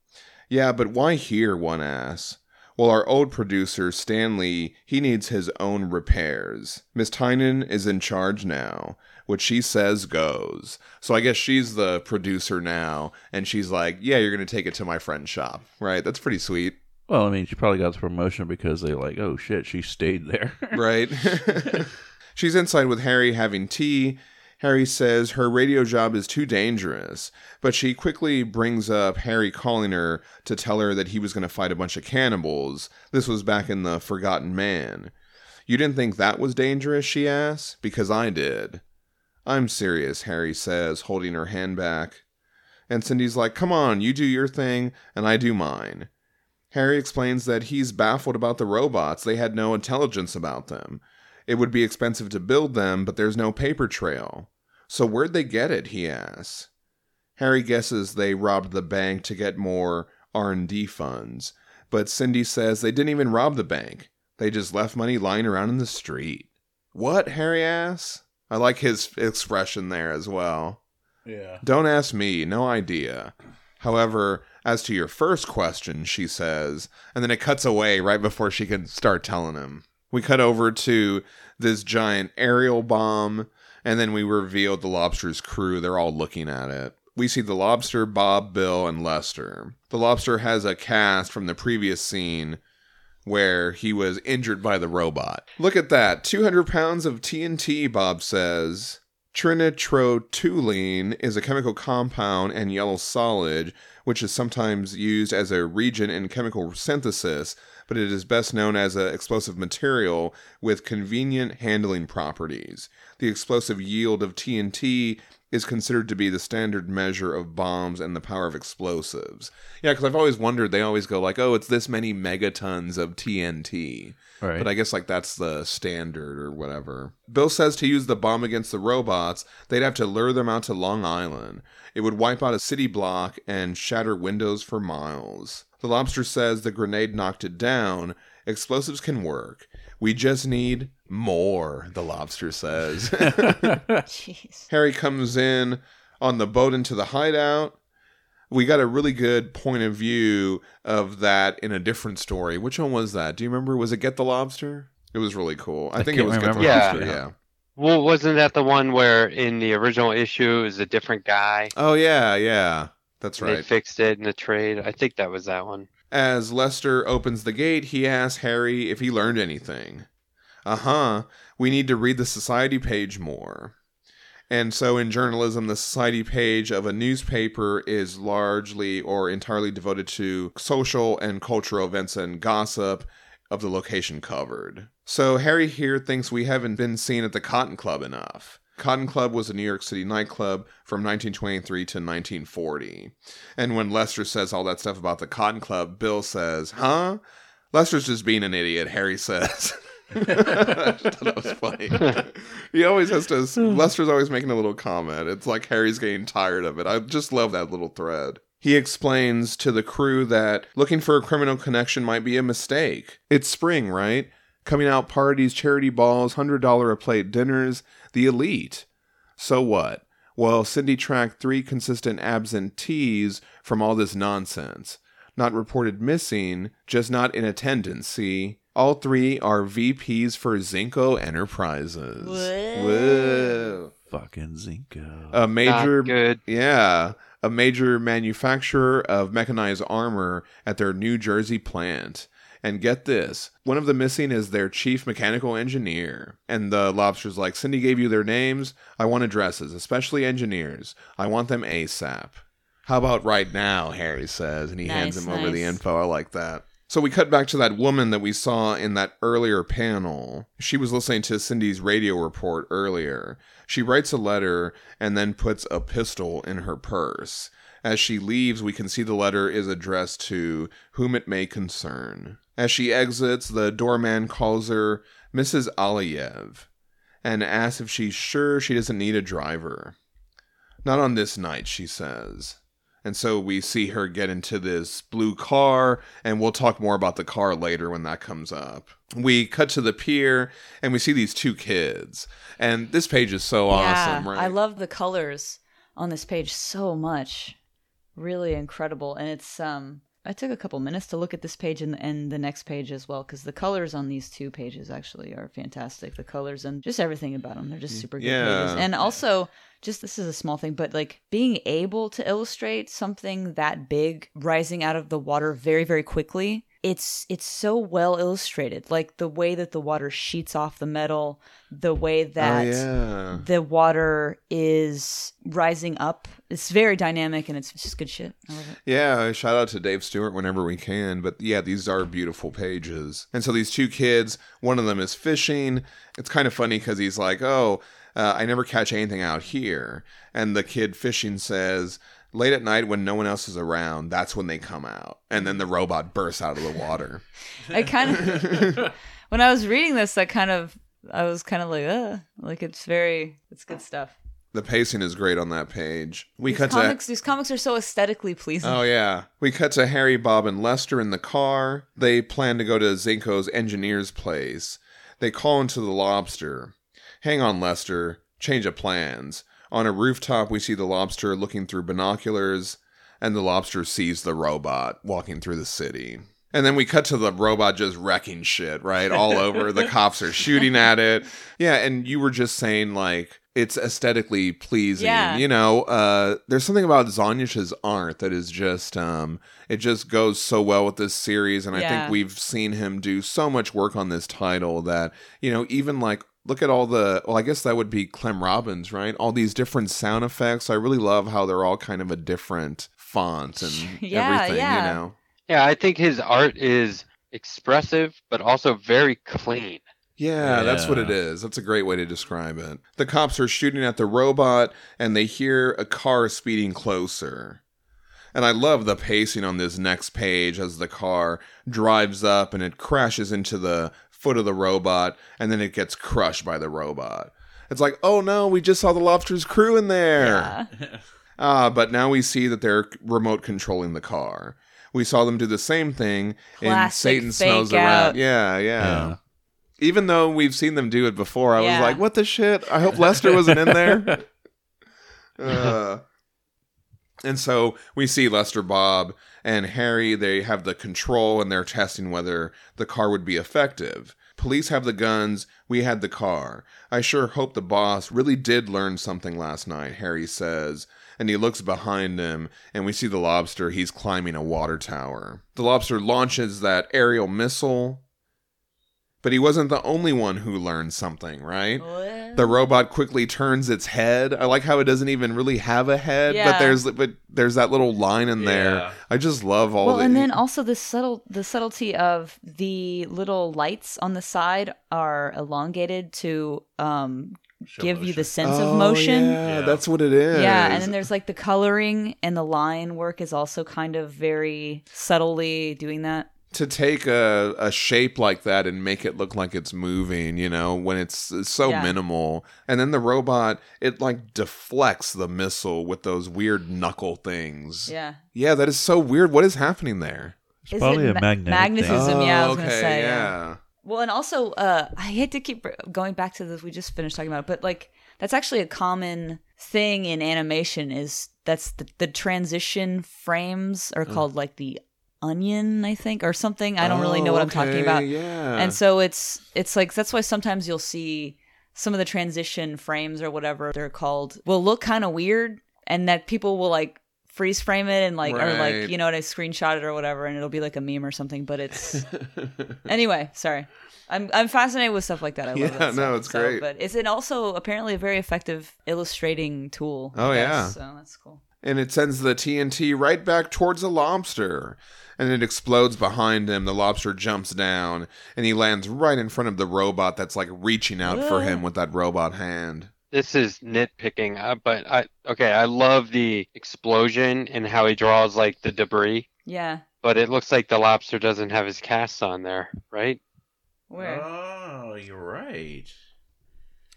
"Yeah, but why here?" one asks. "Well, our old producer, Stanley, he needs his own repairs. Miss Tynan is in charge now. What she says goes." So I guess she's the producer now, and she's like, "Yeah, you're going to take it to my friend's shop." Right? That's pretty sweet. Well, I mean, she probably got the promotion because they like, oh, shit, she stayed there. Right. She's inside with Harry having tea. Harry says her radio job is too dangerous, but she quickly brings up Harry calling her to tell her that he was going to fight a bunch of cannibals. This was back in The Forgotten Man. "You didn't think that was dangerous?" she asks. "Because I did." "I'm serious," Harry says, holding her hand back. And Cindy's like, "Come on, you do your thing, and I do mine." Harry explains that he's baffled about the robots. They had no intelligence about them. It would be expensive to build them, but there's no paper trail. "So where'd they get it?" he asks. Harry guesses they robbed the bank to get more R and D funds, but Cindy says they didn't even rob the bank. They just left money lying around in the street. "What?" Harry asks. I like his expression there as well. Yeah. "Don't ask me, no idea. However, as to your first question," she says, and then it cuts away right before she can start telling him. We cut over to this giant aerial bomb, and then we reveal the lobster's crew. They're all looking at it. We see the lobster, Bob, Bill, and Lester. The lobster has a cast from the previous scene where he was injured by the robot. "Look at that, two hundred pounds of T N T, Bob says. Trinitrotoluene is a chemical compound and yellow solid, which is sometimes used as a reagent in chemical synthesis, but it is best known as an explosive material with convenient handling properties. The explosive yield of T N T is considered to be the standard measure of bombs and the power of explosives." Yeah, because I've always wondered, they always go like, oh, it's this many megatons of T N T. Right. But I guess like that's the standard or whatever. Bill says to use the bomb against the robots, they'd have to lure them out to Long Island. It would wipe out a city block and shatter windows for miles. The lobster says the grenade knocked it down. Explosives can work. We just need more, the lobster says. Jeez. Harry comes in on the boat into the hideout. We got a really good point of view of that in a different story. Which one was that? Do you remember? Was it Get the Lobster? It was really cool. I, I think it was remember. Get the yeah. Lobster. Yeah. Well, wasn't that the one where in the original issue it was a different guy? Oh, yeah, yeah. That's right. They fixed it in the trade. I think that was that one. As Lester opens the gate, he asks Harry if he learned anything. Uh-huh. We need to read the society page more. And so in journalism, the society page of a newspaper is largely or entirely devoted to social and cultural events and gossip of the location covered. So Harry here thinks we haven't been seen at the Cotton Club enough. Cotton Club was a New York City nightclub from nineteen twenty-three to nineteen forty. And when Lester says all that stuff about the Cotton Club, Bill says, huh? Lester's just being an idiot, Harry says. I just thought that was funny. He always has to, Lester's always making a little comment. It's like Harry's getting tired of it. I just love that little thread. He explains to the crew that looking for a criminal connection might be a mistake. It's spring, right? Coming out parties, charity balls, one hundred dollars a plate dinners, the elite. So what? Well, Cindy tracked three consistent absentees from all this nonsense. Not reported missing, just not in attendance, see? All three are V Ps for Zinco Enterprises. Whoa. Whoa. Fucking Zinco. A major, Not good. Yeah, a major manufacturer of mechanized armor at their New Jersey plant. And get this, one of the missing is their chief mechanical engineer. And the Lobster's like, Cindy gave you their names. I want addresses, especially engineers. I want them ASAP. How about right now, Harry says, and he nice, hands him nice. over the info. I like that. So we cut back to that woman that we saw in that earlier panel. She was listening to Cindy's radio report earlier. She writes a letter and then puts a pistol in her purse. As she leaves, we can see the letter is addressed to whom it may concern. As she exits, the doorman calls her Missus Aliyev and asks if she's sure she doesn't need a driver. Not on this night, she says. And so we see her get into this blue car, and we'll talk more about the car later when that comes up. We cut to the pier, and we see these two kids. And this page is so yeah, awesome, right? I love the colors on this page so much. Really incredible. And it's, um, I took a couple minutes to look at this page and, and the next page as well, because the colors on these two pages actually are fantastic. The colors and just everything about them. They're just super good yeah. pages. And also... just this is a small thing, but like being able to illustrate something that big rising out of the water very, very quickly, it's it's so well illustrated. Like the way that the water sheets off the metal, the way that oh, yeah. the water is rising up. It's very dynamic and it's just good shit. I love it. Yeah, shout out to Dave Stewart whenever we can. But yeah, these are beautiful pages. And so these two kids, one of them is fishing. It's kind of funny because he's like, oh... Uh, I never catch anything out here. And the kid fishing says, late at night when no one else is around, that's when they come out. And then the robot bursts out of the water. I kind of, when I was reading this, I kind of, I was kind of like, uh, like it's very, it's good stuff. The pacing is great on that page. We these, cut comics, to, these comics are so aesthetically pleasing. Oh, yeah. We cut to Harry, Bob, and Lester in the car. They plan to go to Zinco's engineer's place. They call into the Lobster. Hang on, Lester. Change of plans. On a rooftop, we see the Lobster looking through binoculars, and the Lobster sees the robot walking through the city. And then we cut to the robot just wrecking shit, right? All over. The cops are shooting at it. Yeah, and you were just saying, like, it's aesthetically pleasing. Yeah. You know, uh, there's something about Zonjić's art that is just, um, it just goes so well with this series. And yeah. I think we've seen him do so much work on this title that, you know, even like, look at all the, well, I guess that would be Clem Robins, right? All these different sound effects. I really love how they're all kind of a different font and yeah, everything, yeah. you know? Yeah, I think his art is expressive, but also very clean. Yeah, yeah, that's what it is. That's a great way to describe it. The cops are shooting at the robot, and they hear a car speeding closer. And I love the pacing on this next page as the car drives up and it crashes into the foot of the robot, and then it gets crushed by the robot. It's like, oh no, we just saw the Lobster's crew in there. Yeah. uh, but now we see that they're remote controlling the car. We saw them do the same thing Classic in Satan Smells the Rat. Yeah, yeah, yeah. Even though we've seen them do it before, I yeah. was like, what the shit? I hope Lester wasn't in there. Uh, and so we see Lester, Bob, and Harry, they have the control and they're testing whether the car would be effective. Police have the guns. We had the car. I sure hope the boss really did learn something last night, Harry says. And he looks behind him and we see the Lobster. He's climbing a water tower. The Lobster launches that aerial missile. But he wasn't the only one who learned something, right? Well. The robot quickly turns its head. I like how it doesn't even really have a head, yeah. but there's but there's that little line in yeah. there. I just love all. Well, the- and then also the subtle the subtlety of the little lights on the side are elongated to um, give motion. You the sense oh, of motion. Yeah, yeah, that's what it is. Yeah, and then there's like the coloring and the line work is also kind of very subtly doing that. To take a, a shape like that and make it look like it's moving, you know, when it's, it's so yeah. minimal. And then the robot, it like deflects the missile with those weird knuckle things. Yeah. Yeah, that is so weird. What is happening there? It's is probably it a ma- magnetic magnetism, thing. Oh, yeah, I was okay, going to say. Yeah. yeah. Well, and also, uh, I hate to keep going back to this. We just finished talking about it, but like, that's actually a common thing in animation is that's the, the transition frames are called mm. like the onion, I think, or something. I don't oh, really know what okay, I'm talking about. Yeah. And so it's it's like that's why sometimes you'll see some of the transition frames or whatever they're called will look kind of weird and that people will like freeze frame it and like, right. or like, you know, and I screenshot it or whatever, and it'll be like a meme or something. But it's anyway. Sorry, I'm I'm fascinated with stuff like that. I love yeah, that stuff, no, it's so, great. But it's an also apparently a very effective illustrating tool. Oh I guess, yeah, so that's cool. And it sends the T N T right back towards the lobster. And it explodes behind him. The lobster jumps down, and he lands right in front of the robot that's like reaching out yeah. for him with that robot hand. This is nitpicking, but I okay, I love the explosion and how he draws like the debris. Yeah. But it looks like the lobster doesn't have his casts on there, right? Where? Oh, you're right.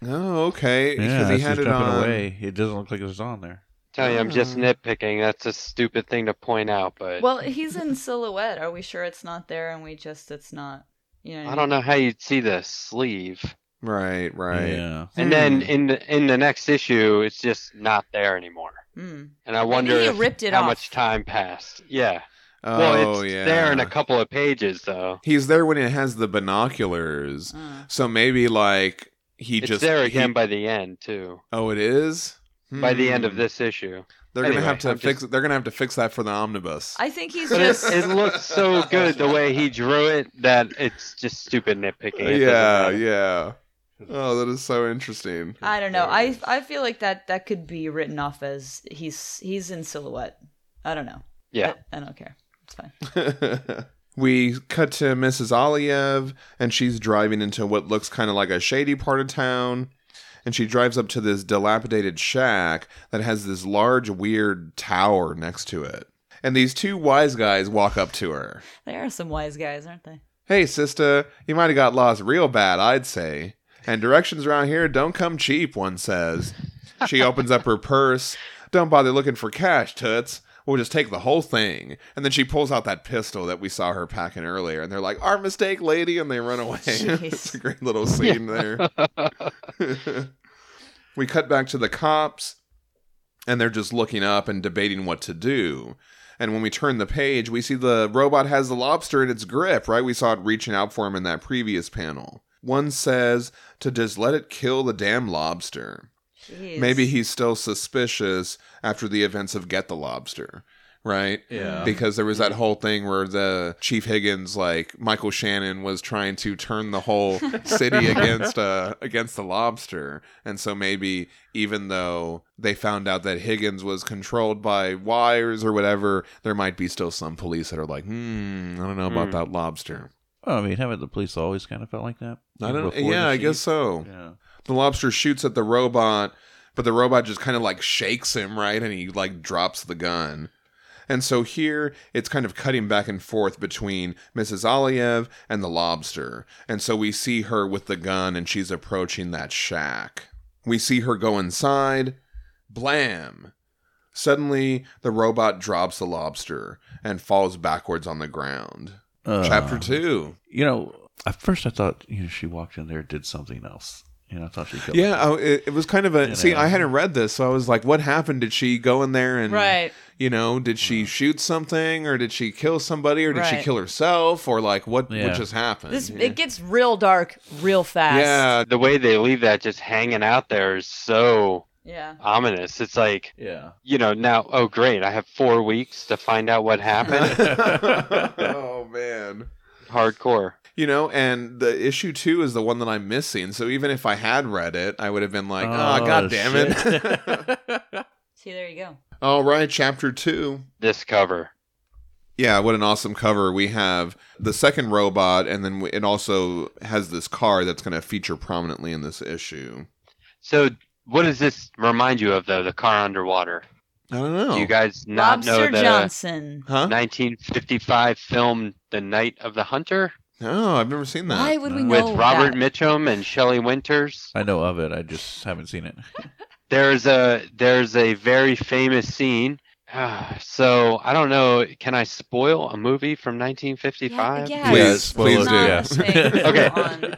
Oh, okay. Yeah, because he had it on. Away. It doesn't look like it was on there. Tell you, I'm just nitpicking. That's a stupid thing to point out, but well, he's in silhouette. Are we sure it's not there? And we just, it's not. You know, I don't know how you'd see the sleeve. Right, right. Yeah. And mm. then in the, in the next issue, it's just not there anymore. Mm. And I wonder if ripped it how off. much time passed. Yeah. Oh, well, it's yeah. there in a couple of pages, though. He's there when it has the binoculars. Uh. So maybe like he it's just there again he... by the end too. Oh, it is. By the end of this issue, they're anyway, gonna have to I'm fix. Just... They're gonna have to fix that for the omnibus. I think he's just. It, it looks so good the way he drew it that it's just stupid nitpicking. It yeah, yeah. Oh, that is so interesting. I don't know. I I feel like that, that could be written off as he's he's in silhouette. I don't know. Yeah, I, I don't care. It's fine. We cut to Missus Aliyev, and she's driving into what looks kind of like a shady part of town. And she drives up to this dilapidated shack that has this large, weird tower next to it. And these two wise guys walk up to her. They are some wise guys, aren't they? Hey, sister, you might have got lost real bad, I'd say. And directions around here don't come cheap, one says. She opens up her purse. Don't bother looking for cash, toots. We'll just take the whole thing. And then she pulls out that pistol that we saw her packing earlier. And they're like, our mistake, lady. And they run away. It's a great little scene yeah. there. We cut back to the cops. And they're just looking up and debating what to do. And when we turn the page, we see the robot has the lobster in its grip, right? We saw it reaching out for him in that previous panel. One says to just let it kill the damn lobster. Jeez. Maybe he's still suspicious after the events of Get the Lobster, right? Yeah. Because there was that whole thing where the Chief Higgins, like Michael Shannon, was trying to turn the whole city against uh, against the lobster. And so maybe even though they found out that Higgins was controlled by wires or whatever, there might be still some police that are like, hmm, I don't know about mm. that lobster. Well, I mean, haven't the police always kind of felt like that? I don't. Yeah, I guess so. Yeah. The lobster shoots at the robot, but the robot just kind of like shakes him, right? And he like drops the gun. And so here it's kind of cutting back and forth between Missus Aliyev and the lobster. And so we see her with the gun and she's approaching that shack. We see her go inside. Blam! Suddenly the robot drops the lobster and falls backwards on the ground. Uh, Chapter two. You know, at first I thought, you know, she walked in there and did something else. You know, I thought she killed yeah, her. Yeah, it, it was kind of a... Yeah, see, yeah. I hadn't read this, so I was like, what happened? Did she go in there and, right. you know, did she shoot something? Or did she kill somebody? Or did right. she kill herself? Or, like, what, yeah. what just happened? This, yeah. It gets real dark real fast. Yeah, the way they leave that just hanging out there is so yeah. ominous. It's like, yeah. you know, now, oh, great, I have four weeks to find out what happened. Oh, man. Hardcore. You know, and the issue two is the one that I'm missing. So even if I had read it, I would have been like, oh, oh God damn it. See, there you go. All right, chapter two. This cover. Yeah, what an awesome cover. We have the second robot, and then it also has this car that's going to feature prominently in this issue. So what does this remind you of, though, the car underwater? I don't know. Do you guys not Lobster know the Johnson. Huh? nineteen fifty-five film The Night of the Hunter? No, I've never seen that. Why would we With know With Robert that? Mitchum and Shelley Winters. I know of it. I just haven't seen it. There's a there's a very famous scene. Uh, so, I don't know. Can I spoil a movie from nineteen fifty-five? Yeah, yes. Please, yes, please do. Okay.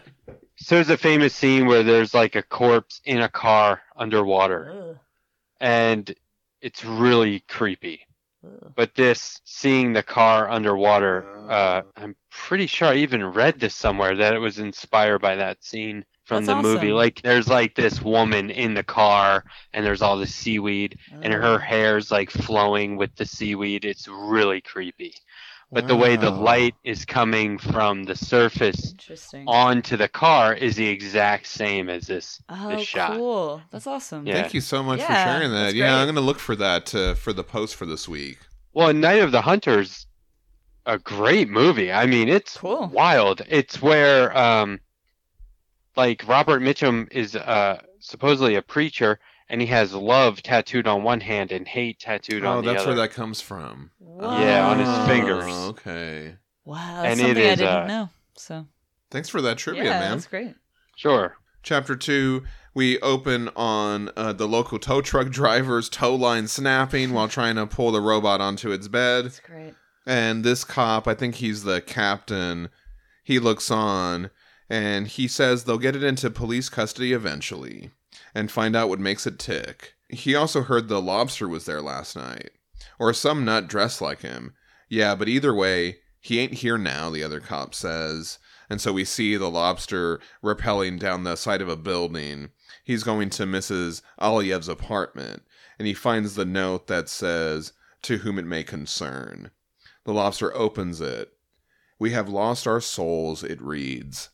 So, there's a famous scene where there's like a corpse in a car underwater. Ugh. And it's really creepy. But this, seeing the car underwater, uh, I'm pretty sure I even read this somewhere that it was inspired by that scene from That's the awesome. movie. Like, there's like this woman in the car, and there's all the seaweed, oh. and her hair's like flowing with the seaweed. It's really creepy. But wow. the way the light is coming from the surface onto the car is the exact same as this, oh, this shot. Oh, cool. That's awesome. Yeah. Thank you so much yeah, for sharing that. Yeah, great. I'm going to look for that uh, for the post for this week. Well, Night of the Hunters, a great movie. I mean, it's cool. wild. It's where... Um, Like, Robert Mitchum is uh, supposedly a preacher, and he has love tattooed on one hand and hate tattooed oh, on the other. Oh, that's where that comes from. Whoa. Yeah, on his fingers. Oh, okay. Wow, that's and something is, I didn't uh, know. So, thanks for that trivia, yeah, man. Yeah, that's great. Sure. Chapter two, we open on uh, the local tow truck driver's tow line snapping while trying to pull the robot onto its bed. That's great. And this cop, I think he's the captain, he looks on... And he says they'll get it into police custody eventually and find out what makes it tick. He also heard the Lobster was there last night. Or some nut dressed like him. Yeah, but either way, he ain't here now, the other cop says. And so we see the Lobster rappelling down the side of a building. He's going to Missus Aliyev's apartment. And he finds the note that says, "To whom it may concern." The Lobster opens it. "We have lost our souls," it reads.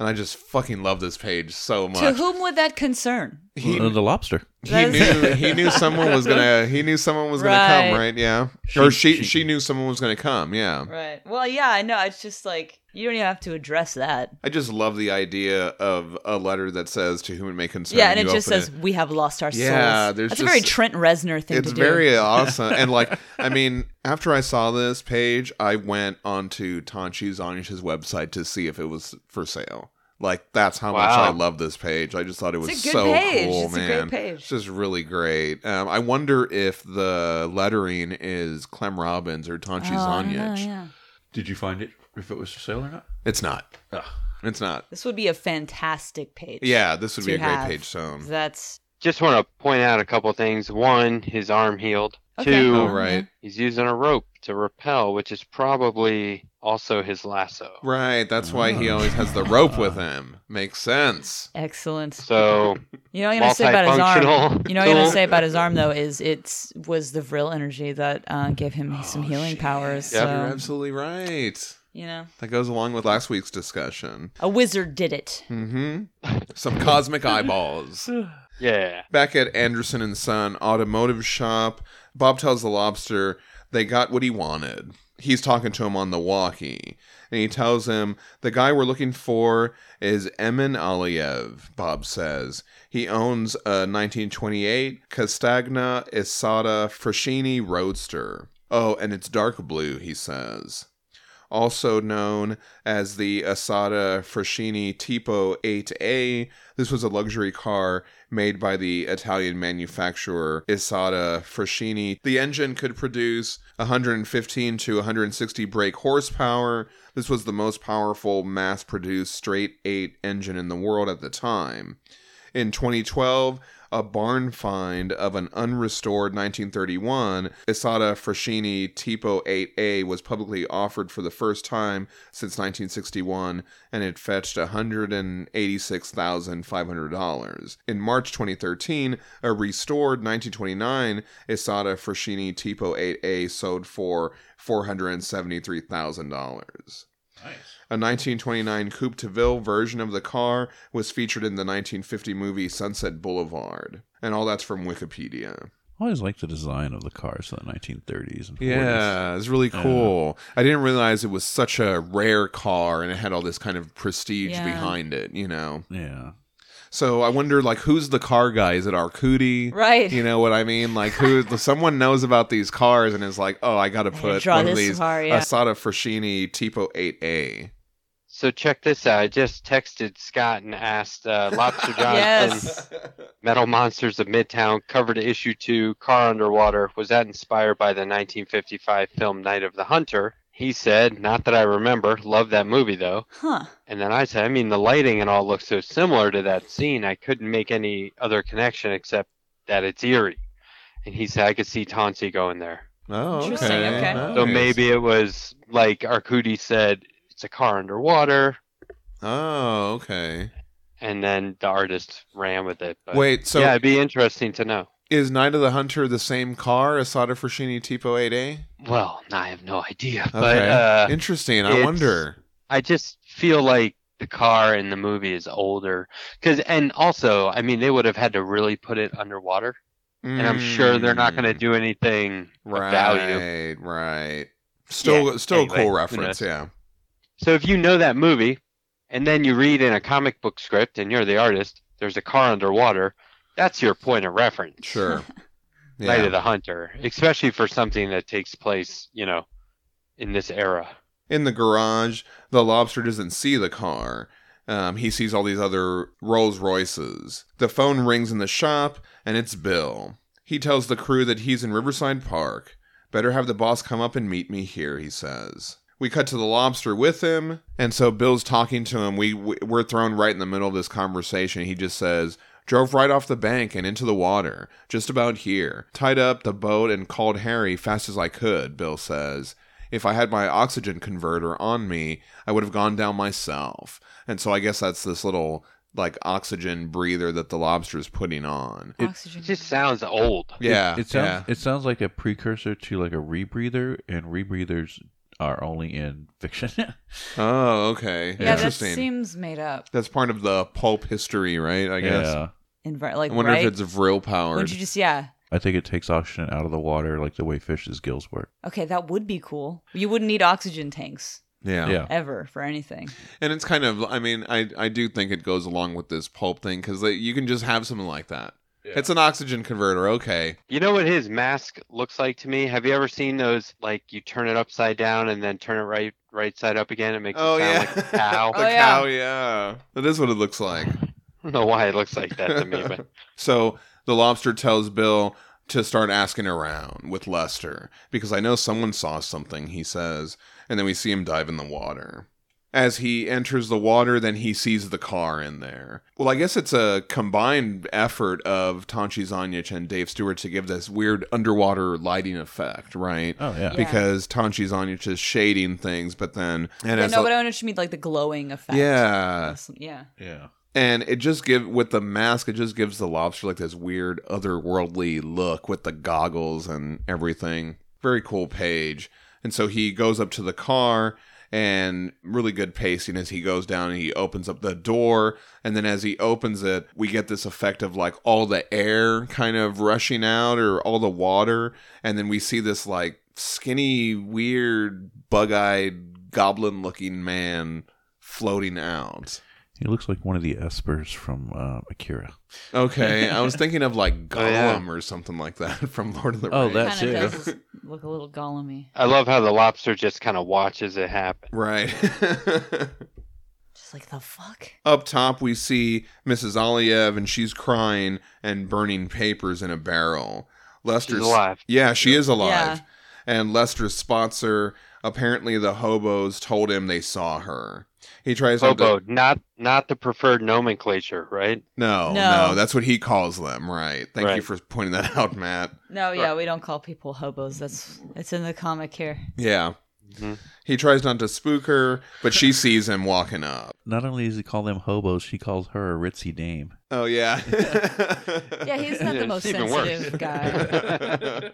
And I just fucking love this page so much. To whom would that concern? He, uh, the Lobster. He knew he knew someone was gonna he knew someone was right. gonna come, right? Yeah. She, or she, she she knew someone was gonna come, yeah. Right. Well, yeah, I know. It's just like you don't even have to address that. I just love the idea of a letter that says "to whom it may concern." Yeah, and it just says it. "We have lost our yeah, souls." There's That's just, a very Trent Reznor thing to do. It's very awesome. And like, I mean, after I saw this page, I went onto Tonči Zonjić's website to see if it was for sale. Like, that's how wow. much I love this page. I just thought it was it's a good so page. cool, it's man. It's a great page. It's just really great. Um, I wonder if the lettering is Clem Robins or Tonči oh, Zonjić. Yeah. Did you find it, if it was for sale or not? It's not. Ugh. It's not. This would be a fantastic page. Yeah, this would be a have. great page. So that's. Just want to point out a couple things. One, his arm healed. Okay. Two, oh, right. he's using a rope to rappel, which is probably also his lasso. Right, that's oh. why he always has the rope with him. Makes sense. Excellent. So, you know what I'm gonna say about his arm. You know what I'm gonna say about his arm though is it was the Vril energy that uh, gave him oh, some healing shit. powers. Yeah, so. You're absolutely right. You know, that goes along with last week's discussion. A wizard did it. Mm-hmm. Some cosmic eyeballs. Yeah. Back at Anderson and Son Automotive Shop, Bob tells the Lobster they got what he wanted. He's talking to him on the walkie, and he tells him the guy we're looking for is Emin Aliyev, Bob says. He owns a nineteen twenty-eight Castagna Isotta Fraschini Roadster. Oh, and it's dark blue, he says. Also known as the Isotta Fraschini Tipo eight A, this was a luxury car made by the Italian manufacturer Isotta Fraschini. The engine could produce one hundred fifteen to one hundred sixty brake horsepower. This was the most powerful mass-produced straight-eight engine in the world at the time. In twenty twelve, a barn find of an unrestored nineteen thirty-one Isotta Fraschini Tipo eight A was publicly offered for the first time since nineteen sixty-one, and it fetched one hundred eighty-six thousand five hundred dollars. In March twenty thirteen, a restored nineteen twenty-nine Isotta Fraschini Tipo eight A sold for four hundred seventy-three thousand dollars. Nice. A nineteen twenty-nine Coupe de Ville version of the car was featured in the nineteen fifty movie Sunset Boulevard. And all that's from Wikipedia. I always liked the design of the cars in the nineteen thirties and forties. Yeah, it's really cool. Yeah. I didn't realize it was such a rare car and it had all this kind of prestige yeah. behind it, you know? Yeah. So I wonder, like, who's the car guy? Is it Arcudi? Right. You know what I mean? Like, who? Someone knows about these cars and is like, oh, I got to put one of these car, yeah. Isotta Fraschini Tipo eight A. So check this out. I just texted Scott and asked uh, Lobster Johnson's yes. Metal Monsters of Midtown, cover to issue two, car underwater. Was that inspired by the nineteen fifty-five film Night of the Hunter? He said, not that I remember. Love that movie, though. Huh. And then I said, I mean, the lighting and all looks so similar to that scene. I couldn't make any other connection except that it's eerie. And he said, I could see Tonči going there. Oh, okay. Interesting. Okay. Nice. So maybe it was like Arcudi said, it's a car underwater. Oh, okay. and then the artist ran with it. But Wait, so yeah, it'd be interesting to know. Is Night of the Hunter the same car as Isotta Fraschini Tipo eight A? Well, I have no idea. Okay. But, uh, interesting. I wonder. I just feel like the car in the movie is older. 'Cause, and also, I mean, they would have had to really put it underwater. Mm. And I'm sure they're not going to do anything right, of value. Right, right. Still, yeah, still anyway, a cool reference, yeah. So if you know that movie, and then you read in a comic book script, and you're the artist, there's a car underwater, that's your point of reference. Sure. Yeah. Night of the Hunter, especially for something that takes place, you know, in this era. In the garage, the Lobster doesn't see the car. Um, he sees all these other Rolls Royces. The phone rings in the shop, and it's Bill. He tells the crew that he's in Riverside Park. Better have the boss come up and meet me here, he says. We cut to the Lobster with him, and so Bill's talking to him. We, we're thrown right in the middle of this conversation. He just says, drove right off the bank and into the water, just about here. Tied up the boat and called Harry fast as I could, Bill says. If I had my oxygen converter on me, I would have gone down myself. And so I guess that's this little, like, oxygen breather that the Lobster's putting on. It, it just sounds old. Yeah. It, it sounds yeah. It sounds like a precursor to, like, a rebreather, and rebreathers are only in fiction. Oh, okay. Yeah, that seems made up. That's part of the pulp history, right? I guess. Yeah. In, like, I wonder right? if it's Vril powered. Would you just, yeah. I think it takes oxygen out of the water, like the way fish's gills work. Okay, that would be cool. You wouldn't need oxygen tanks. Yeah. yeah. Ever for anything. And it's kind of, I mean, I, I do think it goes along with this pulp thing, because you can just have something like that. Yeah. It's an oxygen converter, okay. You know what his mask looks like to me? Have you ever seen those, like, you turn it upside down and then turn it right right side up again? It makes oh, it sound yeah. like a cow. the oh, yeah. cow, yeah. That is what it looks like. I don't know why it looks like that to me. But so the Lobster tells Bill to start asking around with Lester, because I know someone saw something, he says. And then we see him dive in the water. As he enters the water, then he sees the car in there. Well, I guess it's a combined effort of Tonči Zonjić and Dave Stewart to give this weird underwater lighting effect, right? Oh, yeah. yeah. Because Tonči Zonjić is shading things, but then... And yeah, no, but I wanted to mean like the glowing effect. Yeah. Yeah. Yeah. And it just gives, with the mask, it just gives the Lobster like this weird otherworldly look with the goggles and everything. Very cool page. And so he goes up to the car, and really good pacing as he goes down and he opens up the door. And then as he opens it, we get this effect of like all the air kind of rushing out or all the water. And then we see this like skinny, weird, bug-eyed, goblin-looking man floating out. He looks like one of the espers from uh, Akira. Okay, I was thinking of like Gollum oh, yeah. or something like that from Lord of the Rings. Oh, that's it. Does look a little Gollum-y. I love how the Lobster just kind of watches it happen. Right. Just like, the fuck? Up top, we see Missus Aliyev, and she's crying and burning papers in a barrel. Lester's she's alive. Yeah, she is alive. Yeah. And Lester spots her. Apparently, the hobos told him they saw her. He tries Hobo, to... not not the preferred nomenclature, right? No, no, no, that's what he calls them, right? Thank right. you for pointing that out, Matt. No, yeah, we don't call people hobos. That's it's in the comic here. Yeah. Mm-hmm. He tries not to spook her, but she sees him walking up. Not only does he call them hobos, she calls her a ritzy dame. Oh, yeah. Yeah, he's not yeah, the most sensitive guy.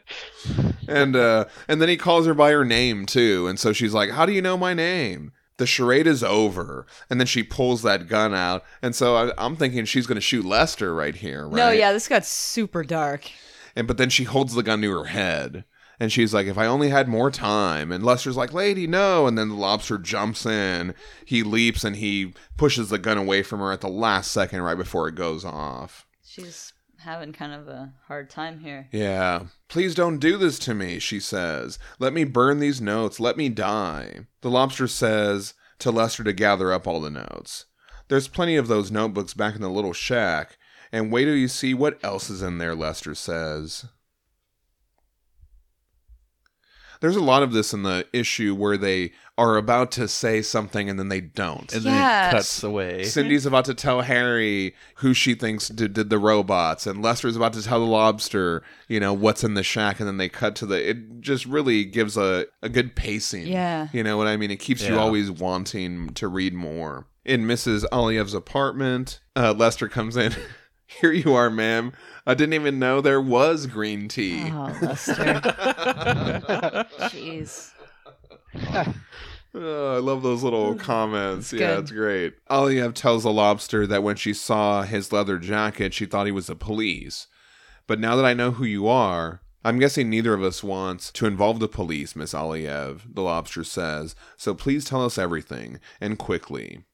and uh, And then he calls her by her name, too. And so she's like, how do you know my name? The charade is over. And then she pulls that gun out. And so I, I'm thinking she's going to shoot Lester right here, right? No, yeah, this got super dark. And But then she holds the gun to her head. And she's like, if I only had more time. And Lester's like, lady, no. And then the Lobster jumps in. He leaps and he pushes the gun away from her at the last second right before it goes off. She's having kind of a hard time here. Yeah. Please don't do this to me, she says. Let me burn these notes. Let me die. The Lobster says to Lester to gather up all the notes. There's plenty of those notebooks back in the little shack. And wait till you see what else is in there, Lester says. There's a lot of this in the issue where they are about to say something and then they don't. And yes. then it cuts away. Cindy's about to tell Harry who she thinks did, did the robots. And Lester's about to tell the Lobster, you know, what's in the shack. And then they cut to the... It just really gives a, a good pacing. Yeah. You know what I mean? It keeps yeah. you always wanting to read more. in Missus Aliyev's apartment. Uh, Lester comes in. Here you are, ma'am. I didn't even know there was green tea. Oh, Lester. Jeez. Oh, I love those little comments. It's yeah, good. It's great. Aliyev tells the lobster that when she saw his leather jacket, she thought he was the police. But now that I know who you are, I'm guessing neither of us wants to involve the police, Miss Aliyev, the lobster says. So please tell us everything, and quickly.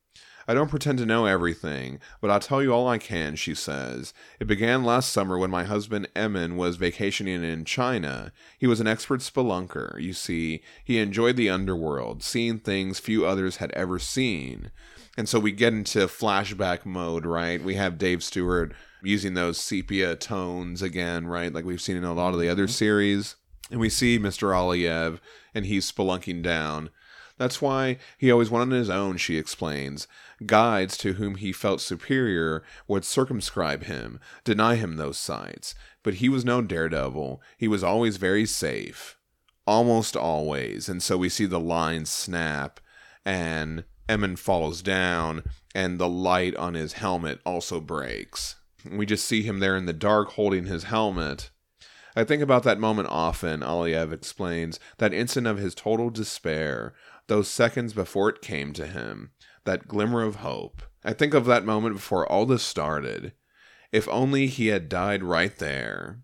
I don't pretend to know everything, but I'll tell you all I can, she says. It began last summer when my husband, Emin, was vacationing in China. He was an expert spelunker, you see. He enjoyed the underworld, seeing things few others had ever seen. And so we get into flashback mode, right? We have Dave Stewart using those sepia tones again, right? Like we've seen in a lot of the other series. And we see Mister Aliyev, and he's spelunking down. That's why he always went on his own, she explains. Guides to whom he felt superior would circumscribe him, deny him those sights. But he was no daredevil. He was always very safe. Almost always. And so we see the line snap, and Emin falls down, and the light on his helmet also breaks. We just see him there in the dark holding his helmet. I think about that moment often, Aliyev explains, that instant of his total despair. Those seconds before it came to him, that glimmer of hope. I think of that moment before all this started. If only he had died right there.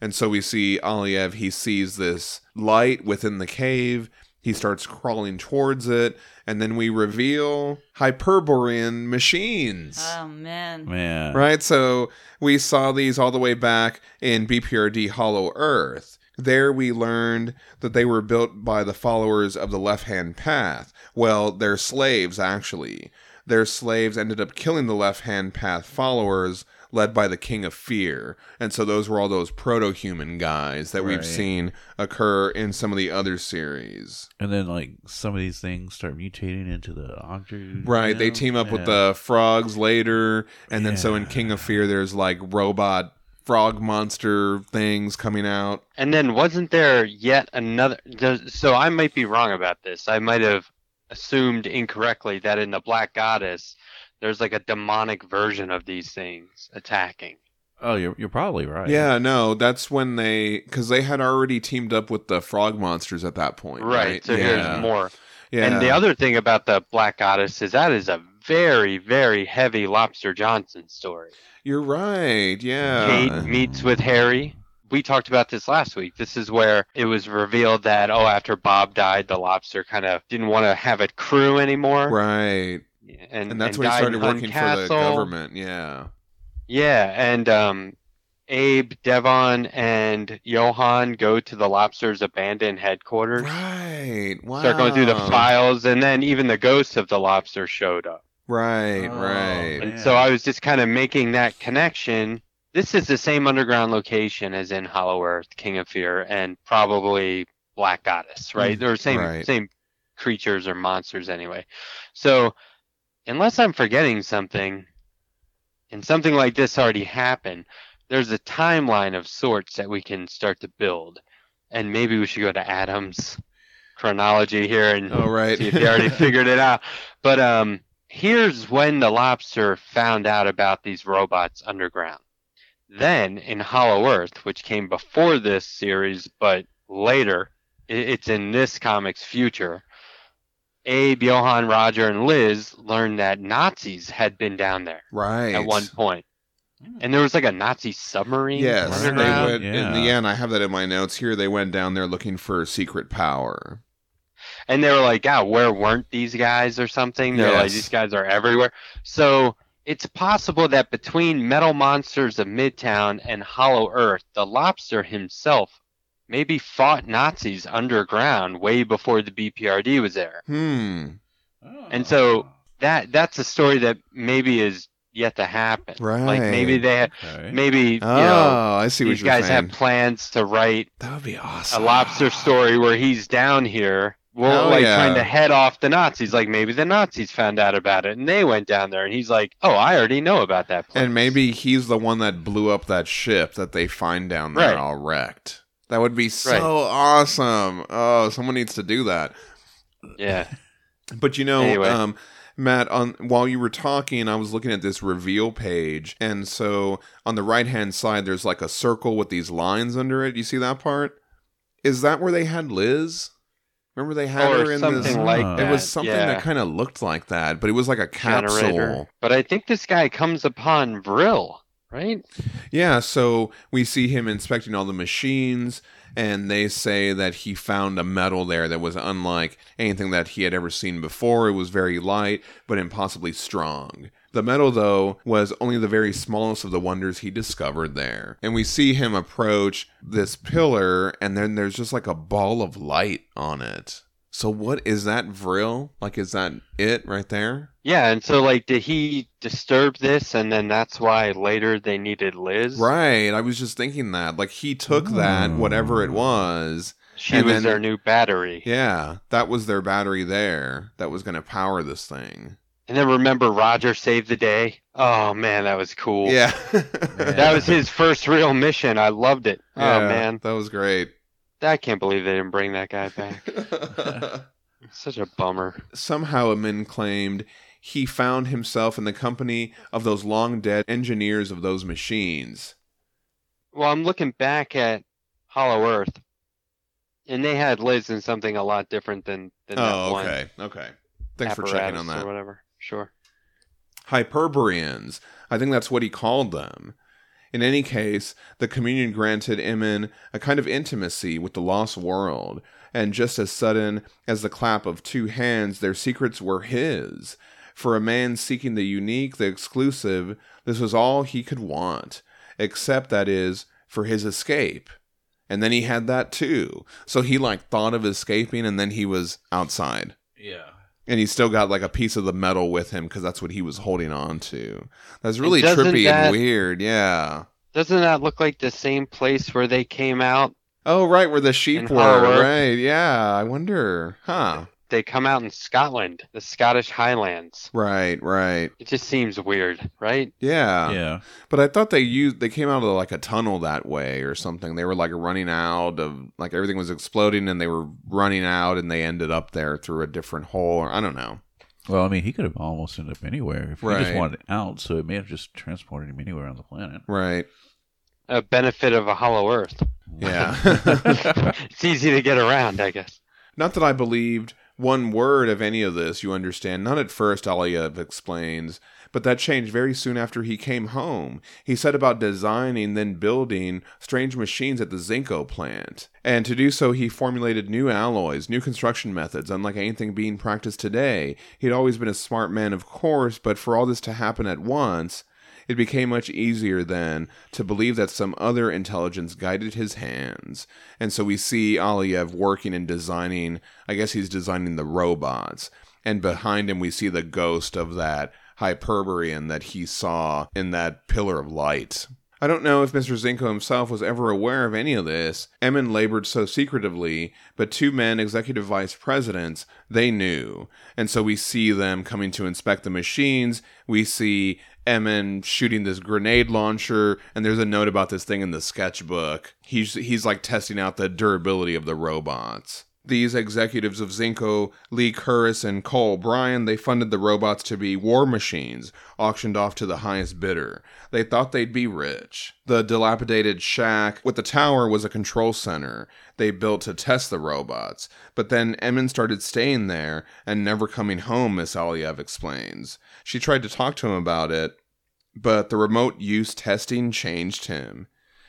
And so we see Aliyev, he sees this light within the cave. He starts crawling towards it. And then we reveal Hyperborean machines. Oh, man. man. Right? So we saw these all the way back in B P R D Hollow Earth. There we learned that they were built by the followers of the left-hand path. Well, their slaves, actually. Their slaves ended up killing the left-hand path followers led by the King of Fear. And so those were all those proto-human guys that right. we've seen occur in some of the other series. And then, like, some of these things start mutating into the octopus. Right, you know? They team up yeah. with the frogs later. And then yeah. so in King of Fear, there's, like, robot frog monster things coming out. And then wasn't there yet another... So I might be wrong about this. I might have assumed incorrectly that in the Black Goddess, there's like a demonic version of these things attacking. Oh, you're you're probably right. Yeah, no, that's when they... Because they had already teamed up with the frog monsters at that point. Right, right? so yeah. here's more. Yeah. And the other thing about the Black Goddess is that is a very, very heavy Lobster Johnson story. You're right, yeah. Kate meets with Harry. We talked about this last week. This is where it was revealed that, oh, after Bob died, the lobster kind of didn't want to have a crew anymore. Right. And, and that's and when he started working Castle. for the government, yeah. Yeah, and um, Abe, Devon, and Johan go to the lobster's abandoned headquarters. Right, wow. Start going through the files, and then even the ghosts of the lobster showed up. Right, oh, right. And man. so I was just kind of making that connection. This is the same underground location as in Hollow Earth, King of Fear, and probably Black Goddess, right? They're same right. same creatures or monsters anyway. So unless I'm forgetting something, and something like this already happened, there's a timeline of sorts that we can start to build. And maybe we should go to Adam's chronology here and oh, right. see if he already figured it out. But um here's when the lobster found out about these robots underground. Then, in Hollow Earth, which came before this series, but later, it's in this comic's future, Abe, Johan, Roger, and Liz learned that Nazis had been down there right. at one point. And there was like a Nazi submarine. Yes, they went, yeah. in the end, I have that in my notes here, they went down there looking for secret power. And they were like, "God, where weren't these guys?" or something. They're yes. like, "These guys are everywhere." So it's possible that between Metal Monsters of Midtown and Hollow Earth, the lobster himself maybe fought Nazis underground way before the B P R D was there. Hmm. Oh. And so that that's a story that maybe is yet to happen. Right. Like maybe they, have, okay. maybe oh, you know, I see what these you're guys saying. have plans to write. That would be awesome. A lobster story where he's down here. Well, oh, like yeah. trying to head off the Nazis. Like maybe the Nazis found out about it and they went down there. And he's like, "Oh, I already know about that place." And maybe he's the one that blew up that ship that they find down there right. all wrecked. That would be so right. awesome. Oh, someone needs to do that. Yeah. But you know, anyway. um, Matt, on, while you were talking, I was looking at this reveal page, and so on the right-hand side, there's like a circle with these lines under it. You see that part? Is that where they had Liz? Remember they had or her in something this... like uh, that. It was something yeah. that kind of looked like that, but it was like a capsule. Generator. But I think this guy comes upon Vril, right? Yeah, so we see him inspecting all the machines, and they say that he found a metal there that was unlike anything that he had ever seen before. It was very light, but impossibly strong. The metal, though, was only the very smallest of the wonders he discovered there. And we see him approach this pillar, and then there's just like a ball of light on it. So what is that Vril? Like, is that it right there? Yeah, and so, like, did he disturb this, and then that's why later they needed Liz? Right, I was just thinking that. Like, he took Ooh. that, whatever it was. She was then, their new battery. Yeah, that was their battery there that was going to power this thing. And then remember Roger saved the day? Oh, man, that was cool. Yeah. That was his first real mission. I loved it. Yeah, oh, man. That was great. I can't believe they didn't bring that guy back. Such a bummer. Somehow Emin claimed he found himself in the company of those long-dead engineers of those machines. Well, I'm looking back at Hollow Earth, and they had Liz in something a lot different than, than oh, that one. Oh, okay, okay. Thanks for checking on that. Or whatever. Sure. Hyperboreans. I think that's what he called them. In any case, the communion granted Emin a kind of intimacy with the lost world, and just as sudden as the clap of two hands, their secrets were his. For a man seeking the unique, the exclusive, this was all he could want, except, that is, for his escape. And then he had that too. So he, like, thought of escaping, and then he was outside. Yeah. And he still got like a piece of the metal with him because that's what he was holding on to. That's really and trippy that, and weird, yeah. Doesn't that look like the same place where they came out? Oh, right, where the sheep were, right, yeah. I wonder, huh. They come out in Scotland, the Scottish Highlands. Right, right. It just seems weird, right? Yeah. Yeah. But I thought they used they came out of like a tunnel that way or something. They were like running out of like everything was exploding and they were running out and they ended up there through a different hole or I don't know. Well, I mean, he could have almost ended up anywhere if right. he just wanted out, so it may have just transported him anywhere on the planet. Right. A benefit of a hollow earth. Yeah. It's easy to get around, I guess. Not that I believed one word of any of this, you understand. Not at first, Aliyev explains, but that changed very soon after he came home. He set about designing, then building, strange machines at the Zinco plant. And to do so, he formulated new alloys, new construction methods, unlike anything being practiced today. He'd always been a smart man, of course, but for all this to happen at once, it became much easier then to believe that some other intelligence guided his hands. And so we see Aliyev working and designing, I guess he's designing the robots. And behind him we see the ghost of that Hyperborean that he saw in that pillar of light. I don't know if Mister Zinco himself was ever aware of any of this. Emin labored so secretively, but two men, executive vice presidents, they knew. And so we see them coming to inspect the machines. We see Emin shooting this grenade launcher, and there's a note about this thing in the sketchbook. He's, he's like testing out the durability of the robots. These executives of Zinco, Lee Curris, and Cole Bryan, they funded the robots to be war machines, auctioned off to the highest bidder. They thought they'd be rich. The dilapidated shack with the tower was a control center they built to test the robots. But then Emin started staying there and never coming home, Miss Aliyev explains. She tried to talk to him about it, but the remote use testing changed him.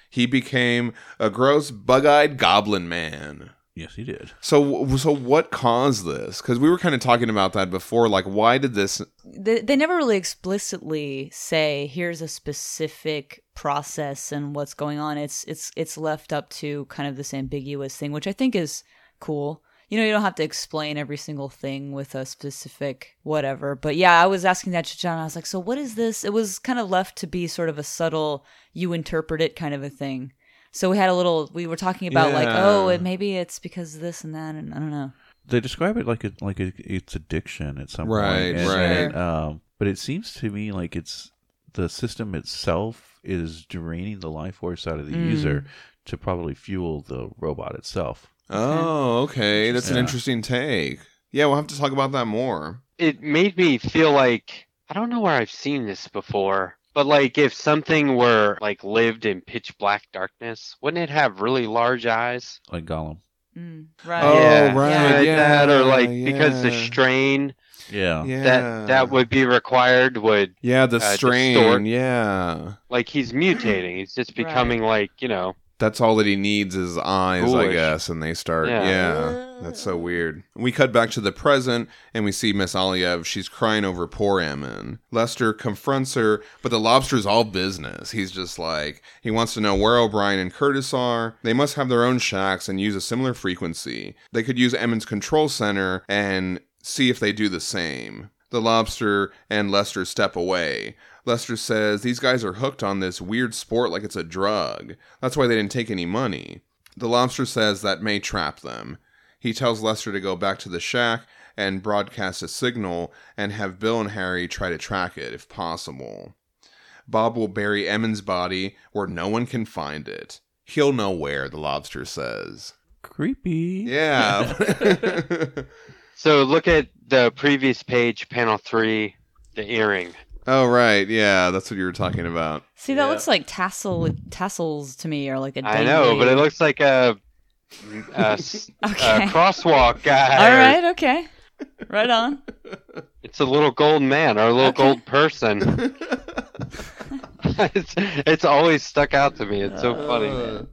He became a gross, bug-eyed goblin man. Yes, he did. So, so what caused this? Because we were kind of talking about that before. Like, why did this... They, they never really explicitly say, here's a specific process and what's going on. It's it's it's left up to kind of this ambiguous thing, which I think is cool. You know, you don't have to explain every single thing with a specific whatever. But yeah, I was asking that to John. I was like, so what is this? It was kind of left to be sort of a subtle, you interpret it kind of a thing. So we had a little, we were talking about yeah. like, oh, it, maybe it's because of this and that, and I don't know. They describe it like a, like a, it's addiction at some right, point. Right, right. And, um, but it seems to me like it's, the system itself is draining the life force out of the mm. user to probably fuel the robot itself. Oh, okay. That's yeah. an interesting take. Yeah, we'll have to talk about that more. it made me feel like, I don't know where I've seen this before, but like if something were like lived in pitch black darkness, wouldn't it have really large eyes? Like Gollum. Mm, right. Oh, yeah. right. Like yeah, that, or like yeah. because the strain yeah. that that would be required would Yeah, the uh, strain. Distort. Yeah. Like he's mutating. He's just becoming right. like, you know. That's all that he needs is eyes, Foolish. I guess, and they start, yeah. yeah. That's so weird. We cut back to the present, and we see Miss Aliyev. She's crying over poor Emin. Lester confronts her, but the Lobster's all business. He's just like, he wants to know where O'Brien and Curtis are. They must have their own shacks and use a similar frequency. They could use Emin's control center and see if they do the same. The Lobster and Lester step away. Lester says, these guys are hooked on this weird sport like it's a drug. That's why they didn't take any money. The Lobster says that may trap them. He tells Lester to go back to the shack and broadcast a signal and have Bill and Harry try to track it if possible. Bob will bury Emin's body where no one can find it. He'll know where, the Lobster says. Creepy. Yeah. So look at the previous page, panel three, the earring. Oh, right. Yeah, that's what you were talking about. See, that yeah. looks like tassel with tassels to me, or like a dangly. I know, but it looks like a, a, okay. a crosswalk guy. All right, okay. Right on. It's a little gold man or a little okay. gold person. it's, it's always stuck out to me. It's so uh, funny, man.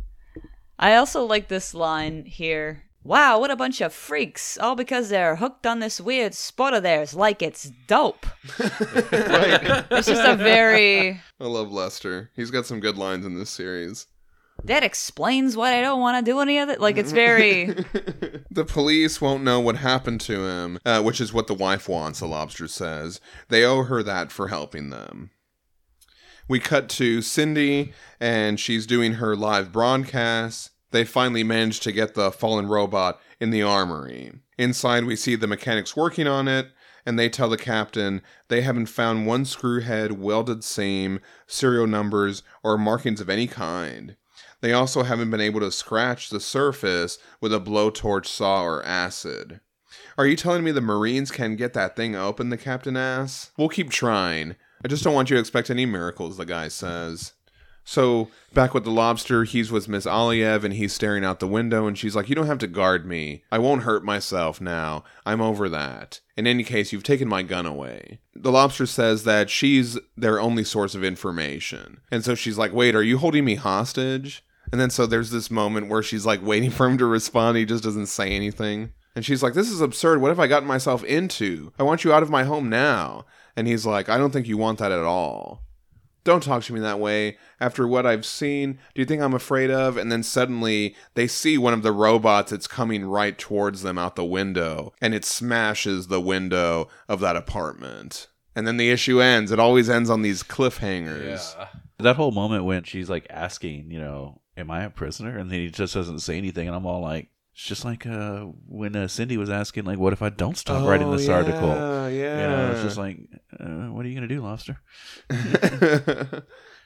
I also like this line here. Wow, what a bunch of freaks, all because they're hooked on this weird sport of theirs like it's dope. Right. It's just a very... I love Lester. He's got some good lines in this series. That explains why I don't want to do any of it. Like, it's very... The police won't know what happened to him, uh, which is what the wife wants, the Lobster says. They owe her that for helping them. We cut to Cindy, and she's doing her live broadcast. They finally managed to get the fallen robot in the armory. Inside, we see the mechanics working on it, and they tell the captain they haven't found one screw head, welded seam, serial numbers, or markings of any kind. They also haven't been able to scratch the surface with a blowtorch, saw, or acid. Are you telling me the Marines can get that thing open, the captain asks? We'll keep trying. I just don't want you to expect any miracles, the guy says. So, back with the Lobster, he's with Miss Aliyev, and he's staring out the window, and she's like, you don't have to guard me. I won't hurt myself now. I'm over that. In any case, you've taken my gun away. The Lobster says that she's their only source of information. And so she's like, wait, are you holding me hostage? And then so there's this moment where she's like waiting for him to respond. He just doesn't say anything. And she's like, this is absurd. What have I gotten myself into? I want you out of my home now. And he's like, I don't think you want that at all. Don't talk to me that way. After what I've seen, do you think I'm afraid of? And then suddenly they see one of the robots. It's coming right towards them out the window, and it smashes the window of that apartment. And then the issue ends. It always ends on these cliffhangers. Yeah. That whole moment when she's like asking, you know, am I a prisoner? And then he just doesn't say anything. And I'm all like, it's just like uh, when uh, Cindy was asking, like, what if I don't stop oh, writing this yeah, article? Yeah, yeah. You know, it's just like, uh, what are you going to do, Lobster?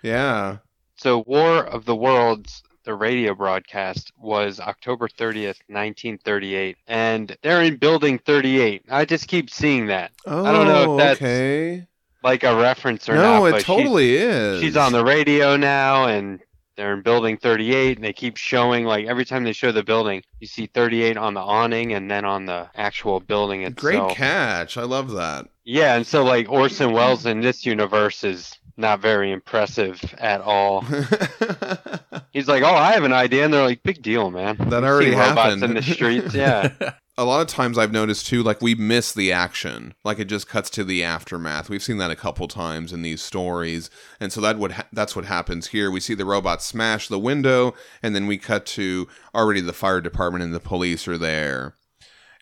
Yeah. So War of the Worlds, the radio broadcast, was October thirtieth, nineteen thirty-eight. And they're in Building thirty-eight. I just keep seeing that. Oh, I don't know if that's okay. like a reference or no, not. No, it totally she, is. She's on the radio now, and... they're in Building thirty-eight, and they keep showing, like, every time they show the building, you see thirty-eight on the awning and then on the actual building itself. Great catch. I love that. Yeah, and so, like, Orson Welles in this universe is not very impressive at all. He's like, oh, I have an idea, and they're like, big deal, man. That already happened. Robots in the streets, yeah. A lot of times I've noticed, too, like, we miss the action. Like, it just cuts to the aftermath. We've seen that a couple times in these stories. And so that would ha- that's what happens here. We see the robot smash the window, and then we cut to already the fire department and the police are there.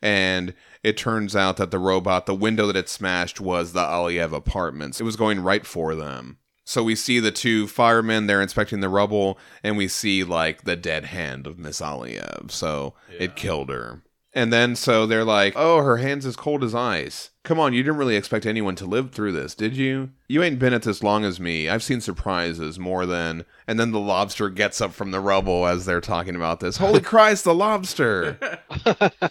And it turns out that the robot, the window that it smashed, was the Aliyev apartments. It was going right for them. So we see the two firemen, they're inspecting the rubble, and we see, like, the dead hand of Miss Aliyev. So yeah. It killed her. And then so they're like, oh, her hand's as cold as ice. Come on, you didn't really expect anyone to live through this, did you? You ain't been at this long as me. I've seen surprises more than... And then the lobster gets up from the rubble as they're talking about this. Holy Christ, the lobster!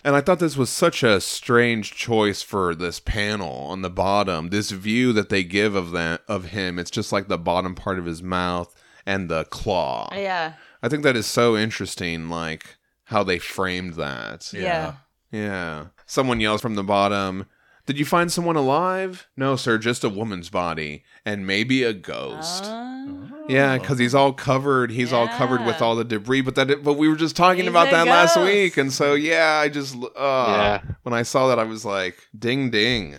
And I thought this was such a strange choice for this panel on the bottom. This view that they give of that, of him, it's just like the bottom part of his mouth and the claw. Yeah. I think that is so interesting, like... how they framed that. Yeah. Yeah. Someone yells from the bottom, did you find someone alive? No, sir, just a woman's body and maybe a ghost. Oh. Yeah, because he's all covered. He's yeah. all covered with all the debris. But that, but we were just talking he's about that ghost. Last week. And so, yeah, I just, uh, yeah. when I saw that, I was like, ding, ding.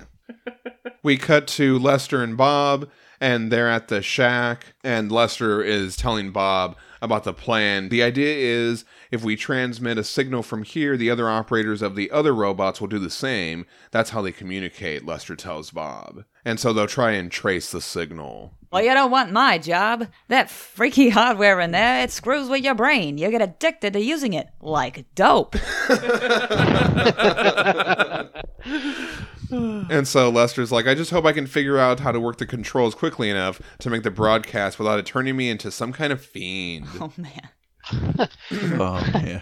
We cut to Lester and Bob, and they're at the shack. And Lester is telling Bob about the plan. The idea is, if we transmit a signal from here, the other operators of the other robots will do the same. That's how they communicate, Lester tells Bob. And so they'll try and trace the signal. Well, you don't want my job. That freaky hardware in there, it screws with your brain. You get addicted to using it like dope. And so Lester's like, I just hope I can figure out how to work the controls quickly enough to make the broadcast without it turning me into some kind of fiend. Oh, man. Oh, man.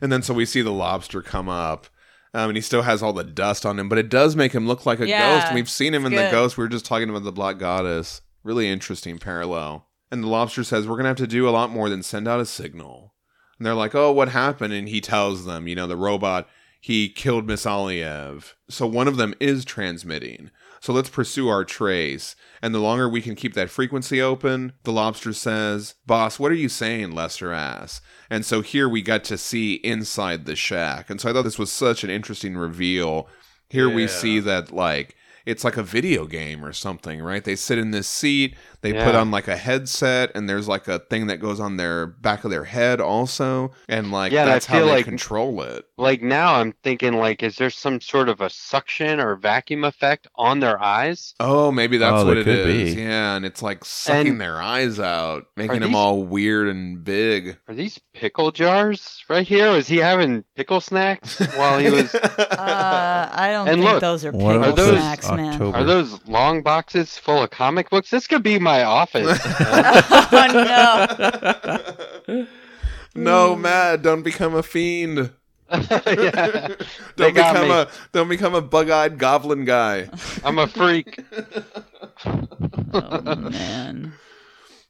And then so we see the lobster come up, um, and he still has all the dust on him, but it does make him look like a yeah, ghost. And we've seen him in good. The ghost. We were just talking about the Black Goddess. Really interesting parallel. And the lobster says, we're going to have to do a lot more than send out a signal. And they're like, oh, what happened? And he tells them, you know, the robot... he killed Miss Aliyev. So one of them is transmitting. So let's pursue our trace. And the longer we can keep that frequency open, the lobster says, boss, what are you saying, Lester asks. And so here we got to see inside the shack. And so I thought this was such an interesting reveal. Here yeah. we see that, like, it's like a video game or something, right? They sit in this seat, they yeah. put on like a headset, and there's like a thing that goes on their back of their head also, and like yeah, that's and how they like, control it. Like now I'm thinking, like, is there some sort of a suction or vacuum effect on their eyes? Oh, maybe that's oh, what it is. Be. Yeah, and it's like sucking and their eyes out, making them these, all weird and big. Are these pickle jars right here? Is he having pickle snacks while he was... uh, I don't and think look, those are pickle are those... snacks. October. Are those long boxes full of comic books? This could be my office. Oh, no. No, Matt, don't become a fiend. Yeah, don't become a don't become a bug-eyed goblin guy. I'm a freak. Oh, man.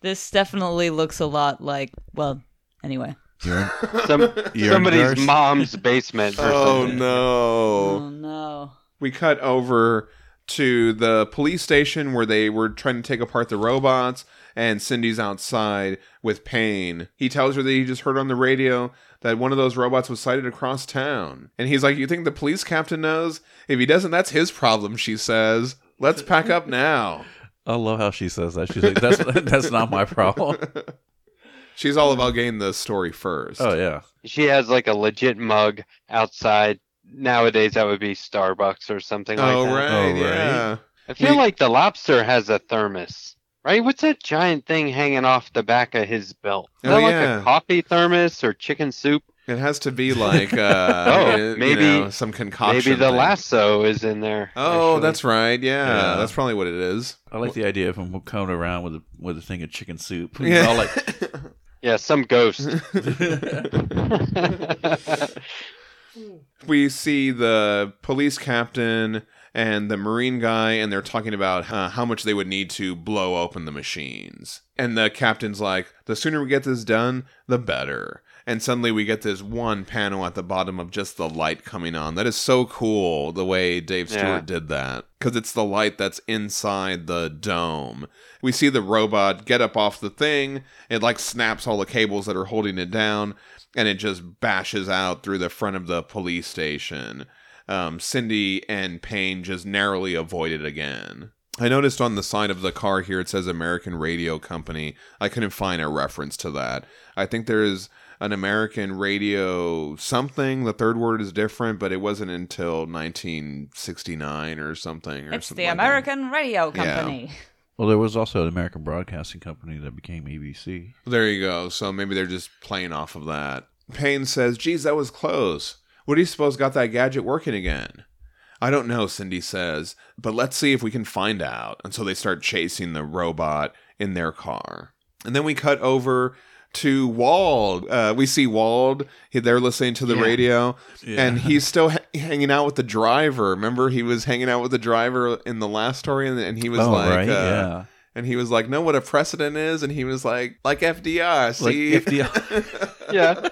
This definitely looks a lot like, well, anyway. You're, Some, you're somebody's nurse? Mom's basement or oh, something. No. Oh, no. We cut over... to the police station where they were trying to take apart the robots, and Cindy's outside with Payne. He tells her that he just heard on the radio that one of those robots was sighted across town. And he's like, you think the police captain knows? If he doesn't, that's his problem, she says. Let's pack up now. I love how she says that. She's like, that's that's not my problem. She's all about getting the story first. Oh, yeah. She has like a legit mug outside. Nowadays, that would be Starbucks or something like oh, that. Right, oh, yeah. Right. I feel he, like the lobster has a thermos, right? What's that giant thing hanging off the back of his belt? Is oh, that like yeah. a coffee thermos or chicken soup? It has to be like uh, oh, maybe you know, some concoction. Maybe the thing. Lasso is in there. Oh, actually. That's right. Yeah, yeah, that's probably what it is. I like well, the idea of him coming around with a, with a thing of chicken soup. Yeah. All like... yeah, some ghost. We see the police captain and the marine guy, and they're talking about uh, how much they would need to blow open the machines. And the captain's like, the sooner we get this done, the better. And suddenly we get this one panel at the bottom of just the light coming on. That is so cool, the way Dave Stewart yeah. did that. Because it's the light that's inside the dome. We see the robot get up off the thing. It like snaps all the cables that are holding it down. And it just bashes out through the front of the police station. Um, Cindy and Payne just narrowly avoid it again. I noticed on the side of the car here, it says American Radio Company. I couldn't find a reference to that. I think there is an American radio something. The third word is different, but it wasn't until nineteen sixty-nine or something. Or it's something the like American that. Radio Company. Yeah. Well, there was also an American Broadcasting Company that became A B C. There you go. So maybe they're just playing off of that. Payne says, geez, that was close. What do you suppose got that gadget working again? I don't know, Cindy says, but let's see if we can find out. And so they start chasing the robot in their car. And then we cut over to Wald. Uh, we see Wald. He, they're listening to the yeah. radio. Yeah. And he's still ha- hanging out with the driver. Remember, he was hanging out with the driver in the last story. And, and he was oh, like... Right? Uh, yeah. And he was like, know what a precedent is? And he was like, like F D R, see? Like F D R. Yeah.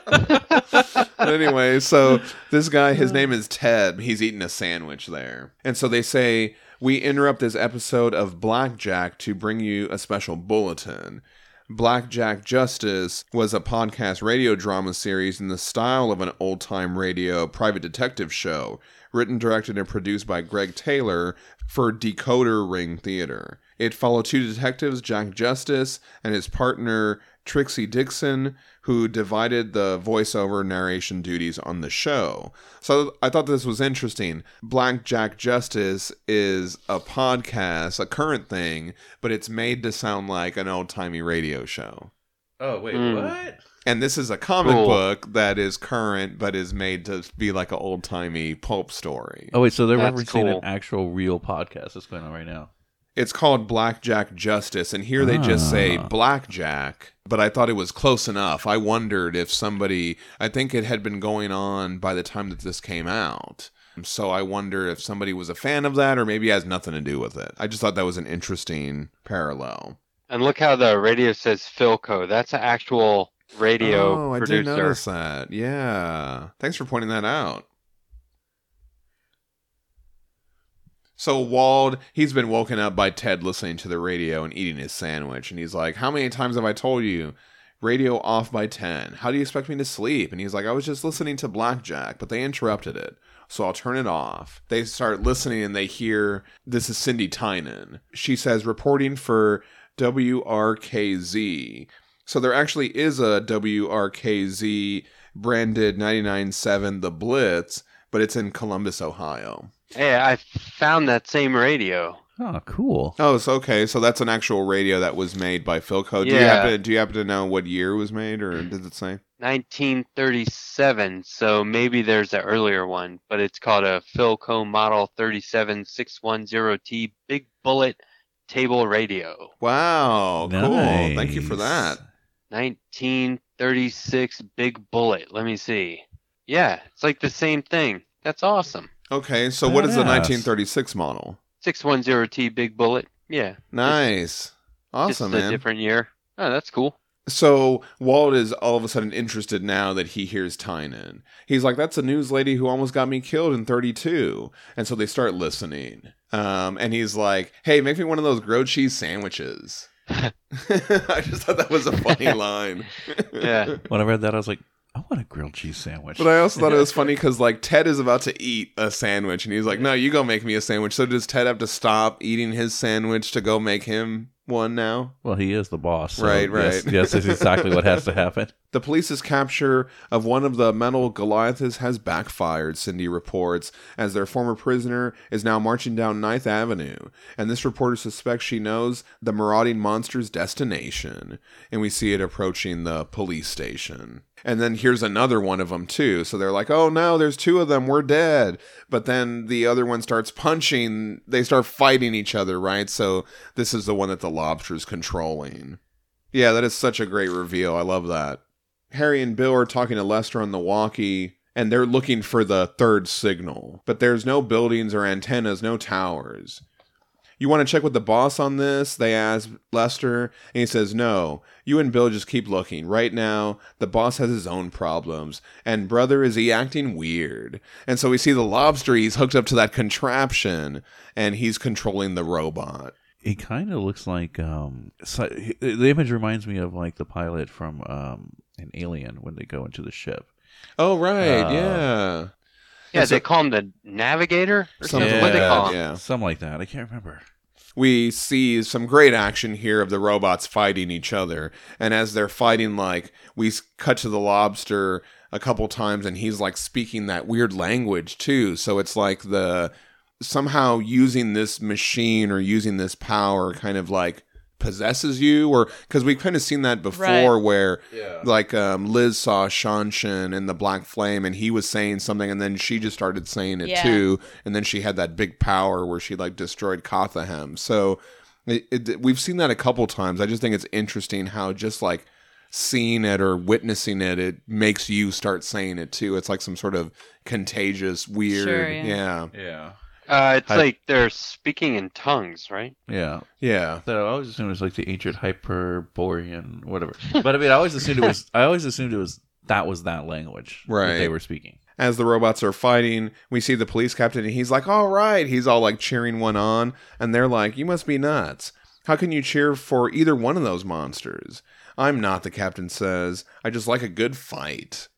But anyway, so this guy, his name is Ted. He's eating a sandwich there. And so they say, we interrupt this episode of Blackjack to bring you a special bulletin. Blackjack Justice was a podcast radio drama series in the style of an old-time radio private detective show, written, directed, and produced by Greg Taylor for Decoder Ring Theater. It followed two detectives, Jack Justice and his partner, Trixie Dixon, who divided the voiceover narration duties on the show. So I thought this was interesting. Black Jack Justice is a podcast, a current thing, but it's made to sound like an old-timey radio show. Oh, wait, mm. what? And this is a comic cool. book that is current, but is made to be like an old-timey pulp story. Oh, wait, so they're That's referencing cool. an actual real podcast that's going on right now. It's called Blackjack Justice, and here they ah. just say Blackjack, but I thought it was close enough. I wondered if somebody, I think it had been going on by the time that this came out, so I wonder if somebody was a fan of that, or maybe it has nothing to do with it. I just thought that was an interesting parallel. And look how the radio says Philco. That's an actual radio oh, producer. Oh, I did notice that. Yeah. Thanks for pointing that out. So Wald, he's been woken up by Ted listening to the radio and eating his sandwich. And he's like, how many times have I told you? Radio off by ten. How do you expect me to sleep? And he's like, I was just listening to Blackjack, but they interrupted it. So I'll turn it off. They start listening and they hear, this is Cindy Tynan. She says, reporting for W R K Z. So there actually is a W R K Z branded ninety-nine point seven The Blitz, but it's in Columbus, Ohio. Yeah, I found that same radio. Oh, cool. Oh, so okay. So that's an actual radio that was made by Philco. Do yeah. you happen to, do you happen to know what year it was made, or does it say? nineteen thirty-seven. So maybe there's an earlier one, but it's called a Philco Model three seven six one zero T Big Bullet Table Radio. Wow, nice. Cool. Thank you for that. nineteen thirty-six Big Bullet. Let me see. Yeah, it's like the same thing. That's awesome. Okay, so Badass. What is the nineteen thirty-six model? six ten T Big Bullet. Yeah. Nice. Just, awesome, just man. It's a different year. Oh, that's cool. So Walt is all of a sudden interested now that he hears Tynan. He's like, that's a news lady who almost got me killed in thirty-two. And so they start listening. Um, and he's like, hey, make me one of those grilled cheese sandwiches. I just thought that was a funny line. Yeah. When I read that, I was like, I want a grilled cheese sandwich. But I also thought it was funny because, like, Ted is about to eat a sandwich, and he's like, no, you go make me a sandwich. So does Ted have to stop eating his sandwich to go make him one now? Well, he is the boss. So right, right. Yes, yes, that's exactly what has to happen. The police's capture of one of the metal Goliaths has backfired, Cindy reports, as their former prisoner is now marching down Ninth Avenue. And this reporter suspects she knows the marauding monster's destination. And we see it approaching the police station. And then here's another one of them, too. So they're like, oh, no, there's two of them. We're dead. But then the other one starts punching. They start fighting each other, right? So this is the one that the Lobster's controlling. Yeah, that is such a great reveal. I love that. Harry and Bill are talking to Lester on the walkie, and they're looking for the third signal. But there's no buildings or antennas, no towers. You want to check with the boss on this? They ask Lester, and he says, no, you and Bill just keep looking. Right now, the boss has his own problems, and brother, is he acting weird? And so we see the Lobster, he's hooked up to that contraption, and he's controlling the robot. It kind of looks like, um, so, the image reminds me of, like, the pilot from um, an Alien when they go into the ship. Oh, right, uh, yeah. Yeah, so, they call him the Navigator or something. Yeah, what they call him? Yeah. Something like that. I can't remember. We see some great action here of the robots fighting each other. And as they're fighting, like, we cut to the Lobster a couple times, and he's, like, speaking that weird language, too. So it's like the somehow using this machine or using this power kind of, like, possesses you, or because we've kind of seen that before, right. where yeah. like um Liz saw Shanshan in the Black Flame and he was saying something and then she just started saying it yeah. too, and then she had that big power where she like destroyed Kothaham. So it, it, we've seen that a couple times. I just think it's interesting how just like seeing it or witnessing it, it makes you start saying it too. It's like some sort of contagious weird sure, yeah yeah, yeah. Uh, it's Hi- like they're speaking in tongues, right? Yeah. Yeah. So I always assumed it was like the ancient Hyperborean, whatever. But I mean, I always assumed it was, I always assumed it was, that was that language right. that they were speaking. As the robots are fighting, we see the police captain and he's like, all right. He's all like cheering one on. And they're like, you must be nuts. How can you cheer for either one of those monsters? I'm not, the captain says. I just like a good fight.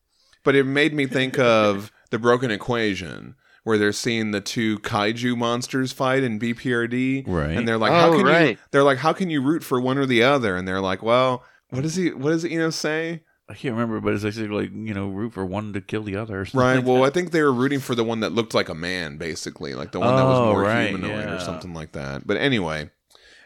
But it made me think of The Broken Equation, where they're seeing the two kaiju monsters fight in B P R D, right? And they're like, "How oh, can right. you?" They're like, "How can you root for one or the other?" And they're like, "Well, what does he? What does Eno say?" I can't remember, but it's basically like, you know, root for one to kill the other, or something right? Like well, that. I think they were rooting for the one that looked like a man, basically, like the one oh, that was more right, humanoid yeah. or something like that. But anyway,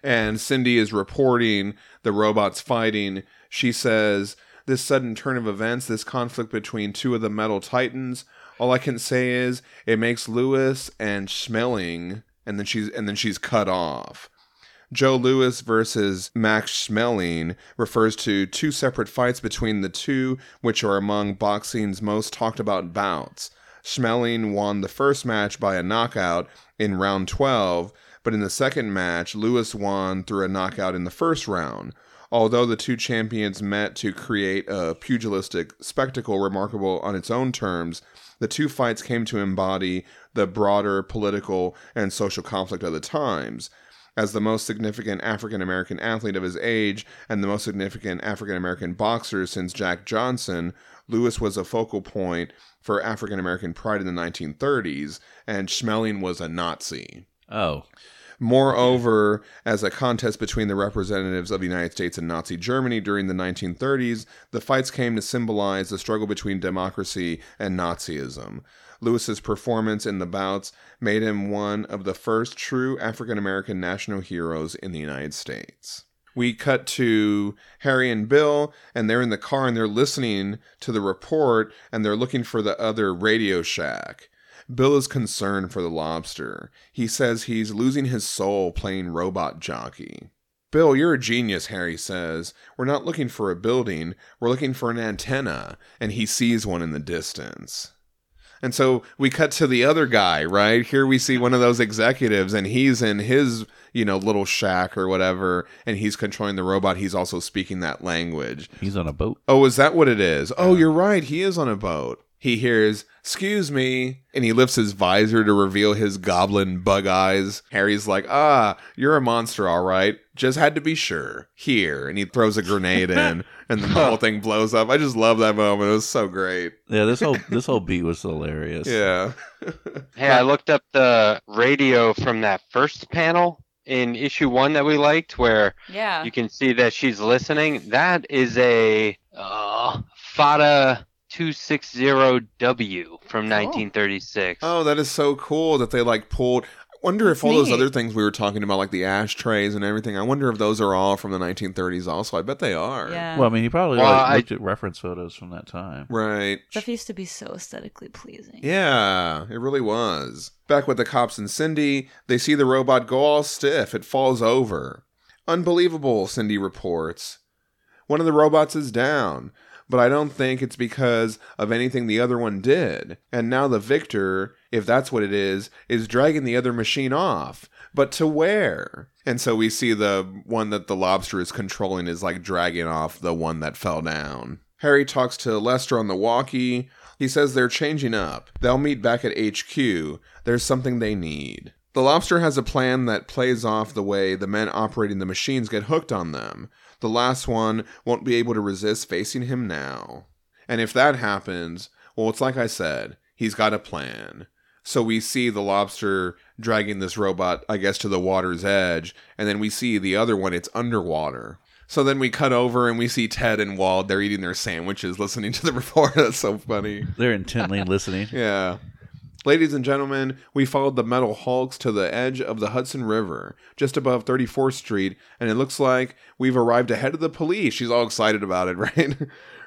and Cindy is reporting the robots fighting. She says, "This sudden turn of events, this conflict between two of the metal titans. All I can say is it makes Lewis and Schmeling," and then she's and then she's cut off. Joe Lewis versus Max Schmeling refers to two separate fights between the two, which are among boxing's most talked about bouts. Schmeling won the first match by a knockout in round twelve, but in the second match, Lewis won through a knockout in the first round. Although the two champions met to create a pugilistic spectacle remarkable on its own terms, the two fights came to embody the broader political and social conflict of the times. As the most significant African-American athlete of his age and the most significant African-American boxer since Jack Johnson, Lewis was a focal point for African-American pride in the nineteen thirties, and Schmeling was a Nazi. Oh. Moreover, as a contest between the representatives of the United States and Nazi Germany during the nineteen thirties, the fights came to symbolize the struggle between democracy and Nazism. Lewis's performance in the bouts made him one of the first true African-American national heroes in the United States. We cut to Harry and Bill, and they're in the car, and they're listening to the report, and they're looking for the other Radio Shack. Bill is concerned for the lobster. He says he's losing his soul playing robot jockey. "Bill, you're a genius," Harry says. "We're not looking for a building. We're looking for an antenna." And he sees one in the distance. And so we cut to the other guy, right? Here we see one of those executives, and he's in his, you know, little shack or whatever, and he's controlling the robot. He's also speaking that language. He's on a boat. Oh, is that what it is? Oh, you're right. He is on a boat. He hears, "Excuse me," and he lifts his visor to reveal his goblin bug eyes. Harry's like, "Ah, you're a monster, all right. Just had to be sure. Here." And he throws a grenade in, and the whole thing blows up. I just love that moment. It was so great. Yeah, this whole this whole beat was hilarious. Yeah. Hey, I looked up the radio from that first panel in issue one that we liked, where yeah. you can see that she's listening. That is a uh, Fada two sixty W from nineteen thirty-six. Oh, that is so cool that they like pulled. I wonder That's if all neat. Those other things we were talking about, like the ashtrays and everything, I wonder if those are all from the nineteen thirties also. I bet they are. Yeah. Well, I mean, he probably well, like, I... looked at reference photos from that time. Right. Stuff used to be so aesthetically pleasing. Yeah, it really was. Back with the cops and Cindy, they see the robot go all stiff. It falls over. "Unbelievable," Cindy reports. "One of the robots is down. But I don't think it's because of anything the other one did. And now the victor, if that's what it is, is dragging the other machine off. But to where?" And so we see the one that the lobster is controlling is like dragging off the one that fell down. Harry talks to Lester on the walkie. He says they're changing up. They'll meet back at H Q. There's something they need. The lobster has a plan that plays off the way the men operating the machines get hooked on them. The last one won't be able to resist facing him now. And if that happens, well, it's like I said, he's got a plan. So we see the lobster dragging this robot, I guess, to the water's edge. And then we see the other one, it's underwater. So then we cut over and we see Ted and Wald. They're eating their sandwiches, listening to the report. That's so funny. They're intently listening. Yeah. Ladies and gentlemen, we followed the metal hulks to the edge of the Hudson River, just above thirty-fourth Street, and it looks like we've arrived ahead of the police. She's all excited about it, right?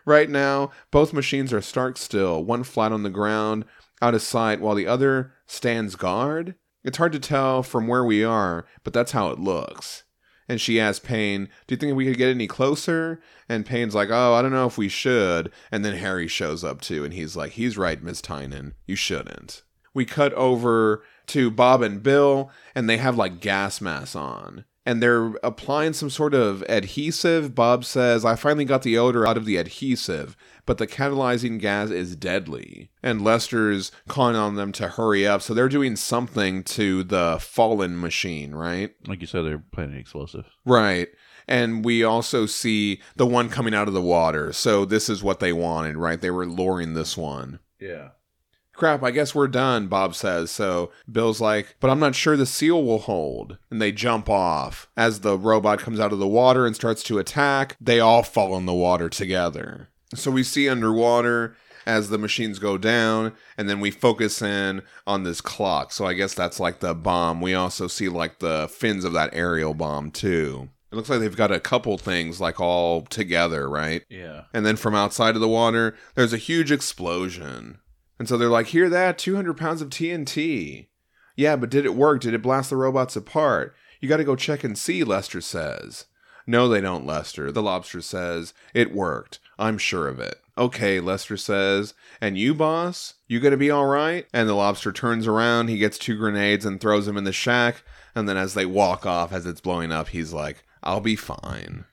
Right now, both machines are stark still, one flat on the ground, out of sight, while the other stands guard. It's hard to tell from where we are, but that's how it looks. And she asks Payne, do you think we could get any closer? And Payne's like, oh, I don't know if we should. And then Harry shows up too, and he's like, he's right, Miss Tynan, you shouldn't. We cut over to Bob and Bill, and they have like gas masks on. And they're applying some sort of adhesive. Bob says, I finally got the odor out of the adhesive, but the catalyzing gas is deadly. And Lester's calling on them to hurry up. So they're doing something to the fallen machine, right? Like you said, they're planting explosive. Right. And we also see the one coming out of the water. So this is what they wanted, right? They were luring this one. Yeah. Crap, I guess we're done, Bob says. So Bill's like, but I'm not sure the seal will hold. And they jump off. As the robot comes out of the water and starts to attack, they all fall in the water together. So we see underwater as the machines go down, and then we focus in on this clock. So I guess that's like the bomb. We also see like the fins of that aerial bomb too. It looks like they've got a couple things like all together, right? Yeah. And then from outside of the water, there's a huge explosion. And so they're like, hear that? two hundred pounds of T N T. Yeah, but did it work? Did it blast the robots apart? You got to go check and see, Lester says. No, they don't, Lester. The Lobster says, it worked. I'm sure of it. Okay, Lester says. And you, boss? You going to be all right? And the Lobster turns around. He gets two grenades and throws them in the shack. And then as they walk off, as it's blowing up, he's like, I'll be fine.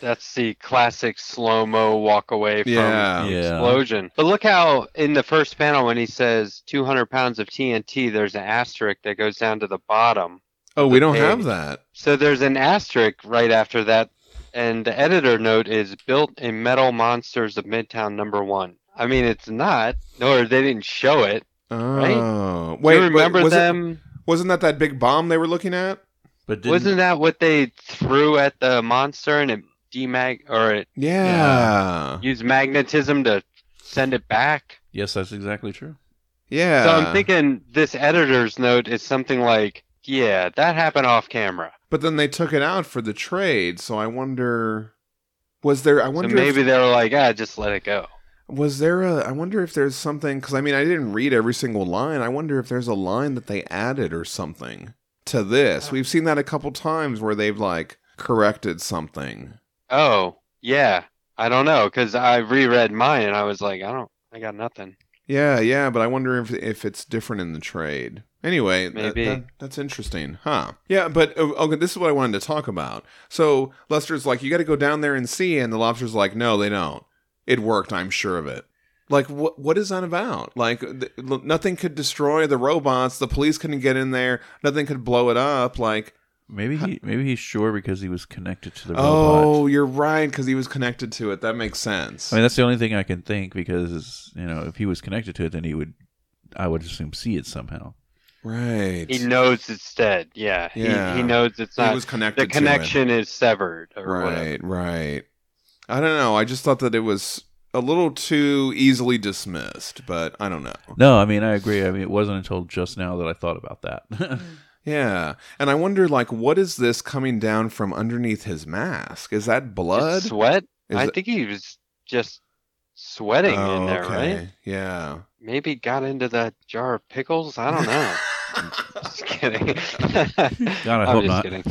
That's the classic slow-mo walk away from yeah, yeah. explosion. But look how in the first panel when he says two hundred pounds of T N T, there's an asterisk that goes down to the bottom. Oh, we don't page. have that. So there's an asterisk right after that. And the editor note is built in Metal Monsters of Midtown number one. I mean, it's not. Or they didn't show it. Oh. Right? Wait, Do you remember wait, was them? It, wasn't that that big bomb they were looking at? But wasn't that what they threw at the monster and it demag or it yeah. yeah use magnetism to send it back? Yes, that's exactly true. Yeah. So I'm thinking this editor's note is something like, yeah, that happened off camera. But then they took it out for the trade, so I wonder was there I wonder so maybe if, they were like, ah, just let it go. Was there a I wonder if there's something because I mean I didn't read every single line. I wonder if there's a line that they added or something to this. We've seen that a couple times where they've like corrected something. Oh, yeah. I don't know, because I reread mine, and I was like, I don't, I got nothing. Yeah, yeah, but I wonder if if it's different in the trade. Anyway, Maybe. That, that, that's interesting, huh? Yeah, but, okay, this is what I wanted to talk about. So, Lester's like, you got to go down there and see, and the Lobster's like, no, they don't. It worked, I'm sure of it. Like, what what is that about? Like, th- nothing could destroy the robots, the police couldn't get in there, nothing could blow it up, like... Maybe he maybe he's sure because he was connected to the robot. Oh, you're right, because he was connected to it. That makes sense. I mean, that's the only thing I can think because, you know, if he was connected to it, then he would, I would assume, see it somehow. Right. He knows it's dead. Yeah. yeah. He, he knows it's not. He was connected to it. The connection is severed or whatever. Right, right. I don't know. I just thought that it was a little too easily dismissed, but I don't know. No, I mean, I agree. I mean, it wasn't until just now that I thought about that. Yeah, and I wonder, like, what is this coming down from underneath his mask? Is that blood? It's sweat? Is I it... think he was just sweating oh, in there, okay. right? Yeah. Maybe got into that jar of pickles? I don't know. Just kidding. God, I hope not. Kidding.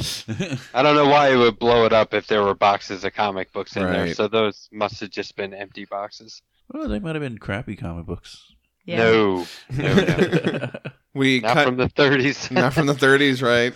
I don't know why it would blow it up if there were boxes of comic books in right. there, so those must have just been empty boxes. Well, they might have been crappy comic books. Yeah. No. No, no. We not cut, from the thirties. Not from the thirties, right?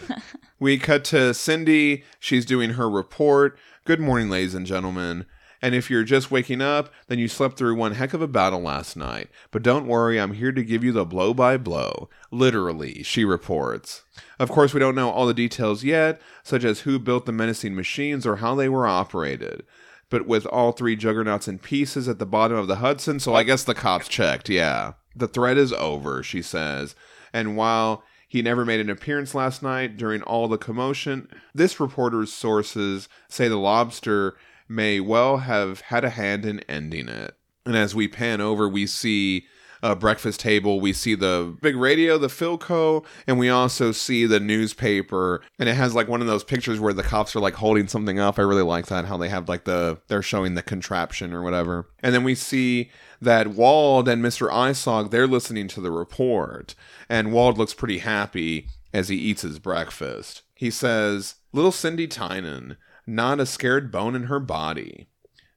We cut to Cindy. She's doing her report. Good morning, ladies and gentlemen. And if you're just waking up, then you slept through one heck of a battle last night. But don't worry, I'm here to give you the blow by blow. Literally, she reports. Of course, we don't know all the details yet, such as who built the menacing machines or how they were operated. But with all three juggernauts in pieces at the bottom of the Hudson, so I guess the cops checked, yeah. The threat is over, she says. And while he never made an appearance last night during all the commotion, this reporter's sources say the Lobster may well have had a hand in ending it. And as we pan over, we see uh, breakfast table, we see the big radio, the Philco, and we also see the newspaper. And it has like one of those pictures where the cops are like holding something up. I really like that, how they have like the, they're showing the contraption or whatever. And then we see that Wald and Mister Isog, they're listening to the report. And Wald looks pretty happy as he eats his breakfast. He says, "Little Cindy Tynan, not a scared bone in her body."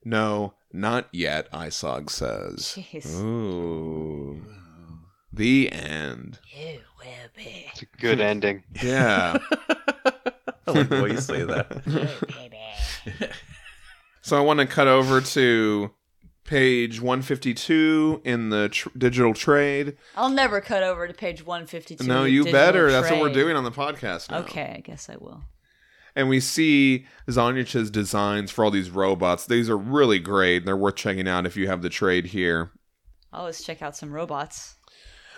"No, not yet," Isog says. Jeez. Ooh. The end. You will be. It's a good ending. Yeah. I like the way you say that. You baby. So I want to cut over to page one fifty-two in the tr- digital trade. I'll never cut over to page one fifty-two. No, you better. Trade. That's what we're doing on the podcast now. Okay, I guess I will. And we see Zonjić's designs for all these robots. These are really great. They're worth checking out if you have the trade here. I'll always check out some robots.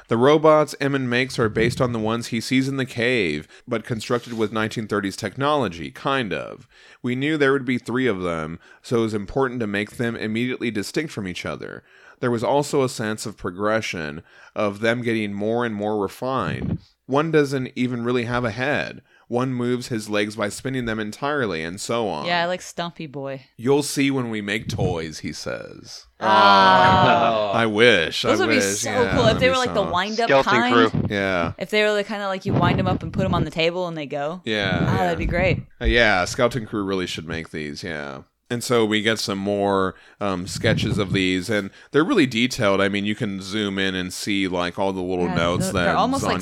The robots Emin makes are based on the ones he sees in the cave, but constructed with nineteen thirties technology, kind of. We knew there would be three of them, so it was important to make them immediately distinct from each other. There was also a sense of progression, of them getting more and more refined. One doesn't even really have a head. One moves his legs by spinning them entirely, and so on. Yeah, I like Stumpy Boy. "You'll see when we make toys," he says. Oh. I wish. Those I would wish. be so yeah, cool if they were like so the wind-up kind. Crew. Yeah. If they were the kind of like you wind them up and put them on the table and they go. Yeah. Oh, yeah. That'd be great. Uh, yeah, Skeleton Crew really should make these, yeah. And so we get some more um, sketches of these, and they're really detailed. I mean, you can zoom in and see like all the little yeah, notes they're, that They're almost Zonjić like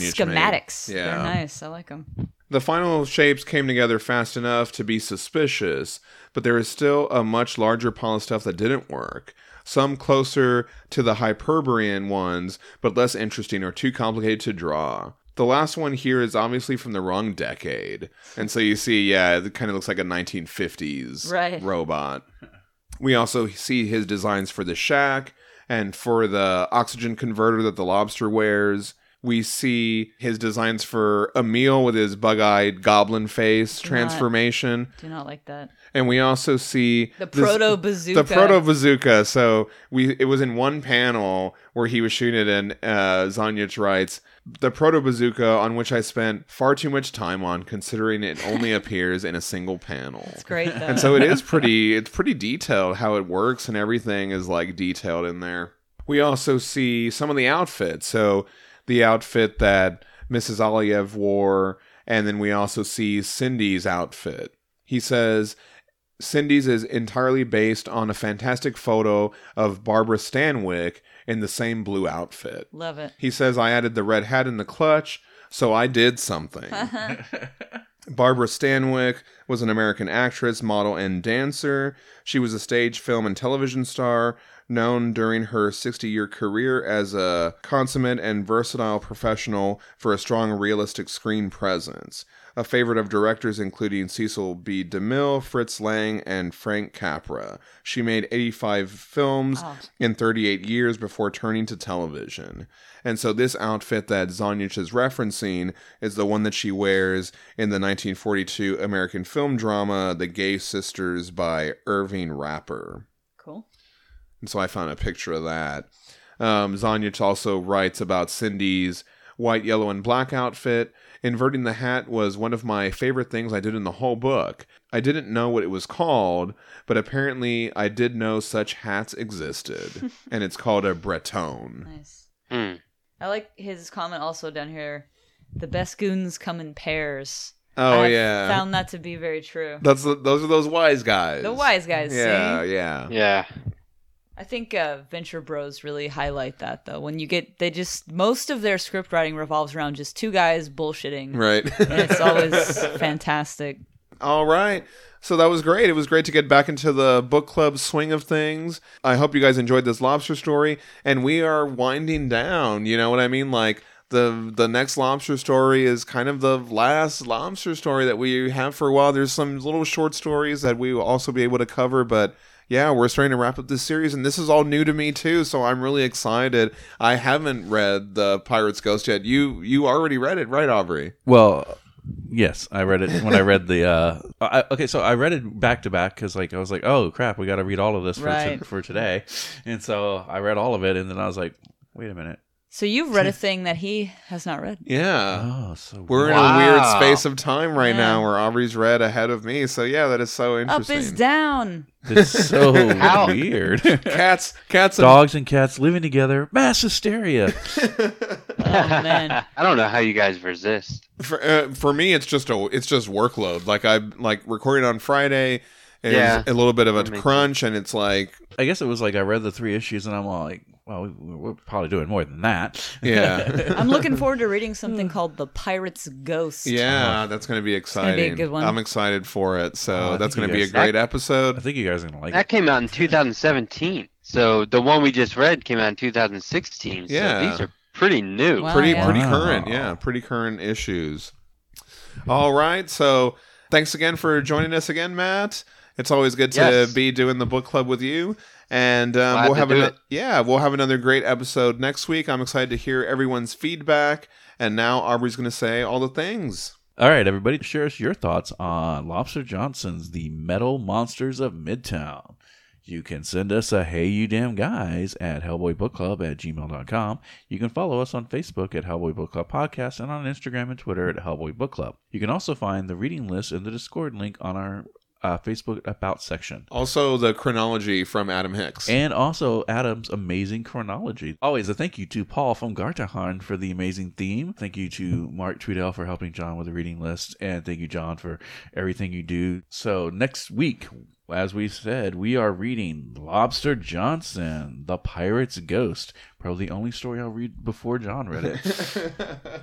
schematics. Made. Yeah. They're nice. I like them. The final shapes came together fast enough to be suspicious, but there is still a much larger pile of stuff that didn't work. Some closer to the Hyperborean ones, but less interesting or too complicated to draw. The last one here is obviously from the wrong decade. And so you see, yeah, it kind of looks like a nineteen fifties right. robot. We also see his designs for the shack and for the oxygen converter that the lobster wears. We see his designs for Emil with his bug-eyed goblin face do transformation. Not, do not like that. And we also see the proto-bazooka. The proto-bazooka. So we it was in one panel where he was shooting it, and uh, Zonjić writes, "The proto-bazooka on which I spent far too much time on, considering it only appears in a single panel." That's great, though. And so it is pretty, it's pretty detailed how it works, and everything is like detailed in there. We also see some of the outfits. So the outfit that Missus Aliyev wore, and then we also see Cindy's outfit. He says, "Cindy's is entirely based on a fantastic photo of Barbara Stanwyck in the same blue outfit." Love it. He says, "I added the red hat in the clutch, so I did something." Barbara Stanwyck was an American actress, model, and dancer. She was a stage, film, and television star, known during her sixty-year career as a consummate and versatile professional for a strong realistic screen presence. A favorite of directors including Cecil B. DeMille, Fritz Lang, and Frank Capra. She made eighty-five films oh. in thirty-eight years before turning to television. And so this outfit that Zonjić is referencing is the one that she wears in the nineteen forty-two American film drama The Gay Sisters by Irving Rapper. Cool. And so I found a picture of that. Um, Zonjić also writes about Cindy's white, yellow, and black outfit. "Inverting the hat was one of my favorite things I did in the whole book. I didn't know what it was called, but apparently I did know such hats existed." And it's called a Breton. Nice. Mm. I like his comment also down here. "The best goons come in pairs." Oh, I yeah. I found that to be very true. That's the, Those are those wise guys. The wise guys, yeah, see? Yeah, yeah. Yeah. I think uh, Venture Bros really highlight that, though. When you get, they just, most of their script writing revolves around just two guys bullshitting. Right. And it's always fantastic. All right. So that was great. It was great to get back into the book club swing of things. I hope you guys enjoyed this lobster story. And we are winding down. You know what I mean? Like, The the next lobster story is kind of the last lobster story that we have for a while. There's some little short stories that we will also be able to cover, but yeah, we're starting to wrap up this series, and this is all new to me too, so I'm really excited. I haven't read the Pirate's Ghost yet. You you already read it, right, Aubrey? Well, yes, I read it when I read the. Uh, I, okay, so I read it back to back because, like, I was like, oh crap, we got to read all of this for right. to, for today, and so I read all of it, and then I was like, Wait a minute. So you've read a thing that he has not read. Yeah. Oh, so We're wow. in a weird space of time right yeah. now where Aubrey's read ahead of me. So yeah, that is so interesting. Up is down. It's so weird. Cats, cats, and dogs and cats living together. Mass hysteria. Oh, man. I don't know how you guys resist. For, uh, for me, it's just a, it's just workload. Like I like recorded on Friday. It yeah. was a little bit of a crunch, and it's like... I guess it was like I read the three issues, and I'm all like, well, we, we're probably doing more than that. Yeah. I'm looking forward to reading something called The Pirate's Ghost. Yeah, that's going to be exciting. It's going to be a good one. I'm excited for it, so oh, that's going to be a great that, episode. I think you guys are going to like that it. That came out in two thousand seventeen, so the one we just read came out in two thousand sixteen, yeah. so these are pretty new. Wow, pretty, yeah. pretty wow. current, yeah, pretty current issues. All right, so thanks again for joining us again, Matt. It's always good to yes. be doing the book club with you, and um, we'll have an- yeah, we'll have another great episode next week. I'm excited to hear everyone's feedback, and now Aubrey's going to say all the things. All right, everybody, share us your thoughts on Lobster Johnson's The Metal Monsters of Midtown. You can send us a hey you damn guys at hellboybookclub at gmail dot com. You can follow us on Facebook at Hellboy Book Club Podcast and on Instagram and Twitter at Hellboy Book Club. You can also find the reading list and the Discord link on our Uh, Facebook About section. Also, the chronology from Adam Hicks. And also, Adam's amazing chronology. Always a thank you to Paul from Gartahan for the amazing theme. Thank you to Mark Tweedale for helping John with the reading list. And thank you, John, for everything you do. So, next week, as we said, we are reading Lobster Johnson, The Pirate's Ghost. Probably the only story I'll read before John read it.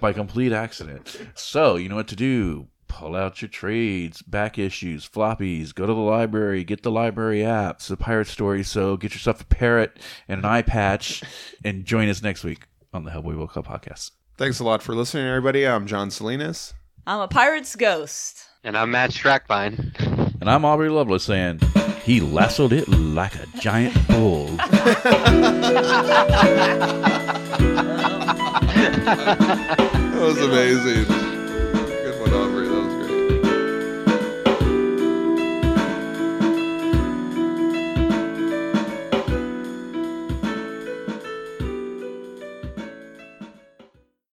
By complete accident. So, you know what to do. Pull out your trades, back issues, floppies, go to the library, get the library app. It's a pirate story, so get yourself a parrot and an eye patch and join us next week on the Hellboy World Cup podcast. Thanks a lot for listening, everybody. I'm John Salinas. I'm a pirate's ghost. And I'm Matt Strackmine. And I'm Aubrey Lovelace saying, he lassoed it like a giant bull. That was amazing. Good one, Aubrey.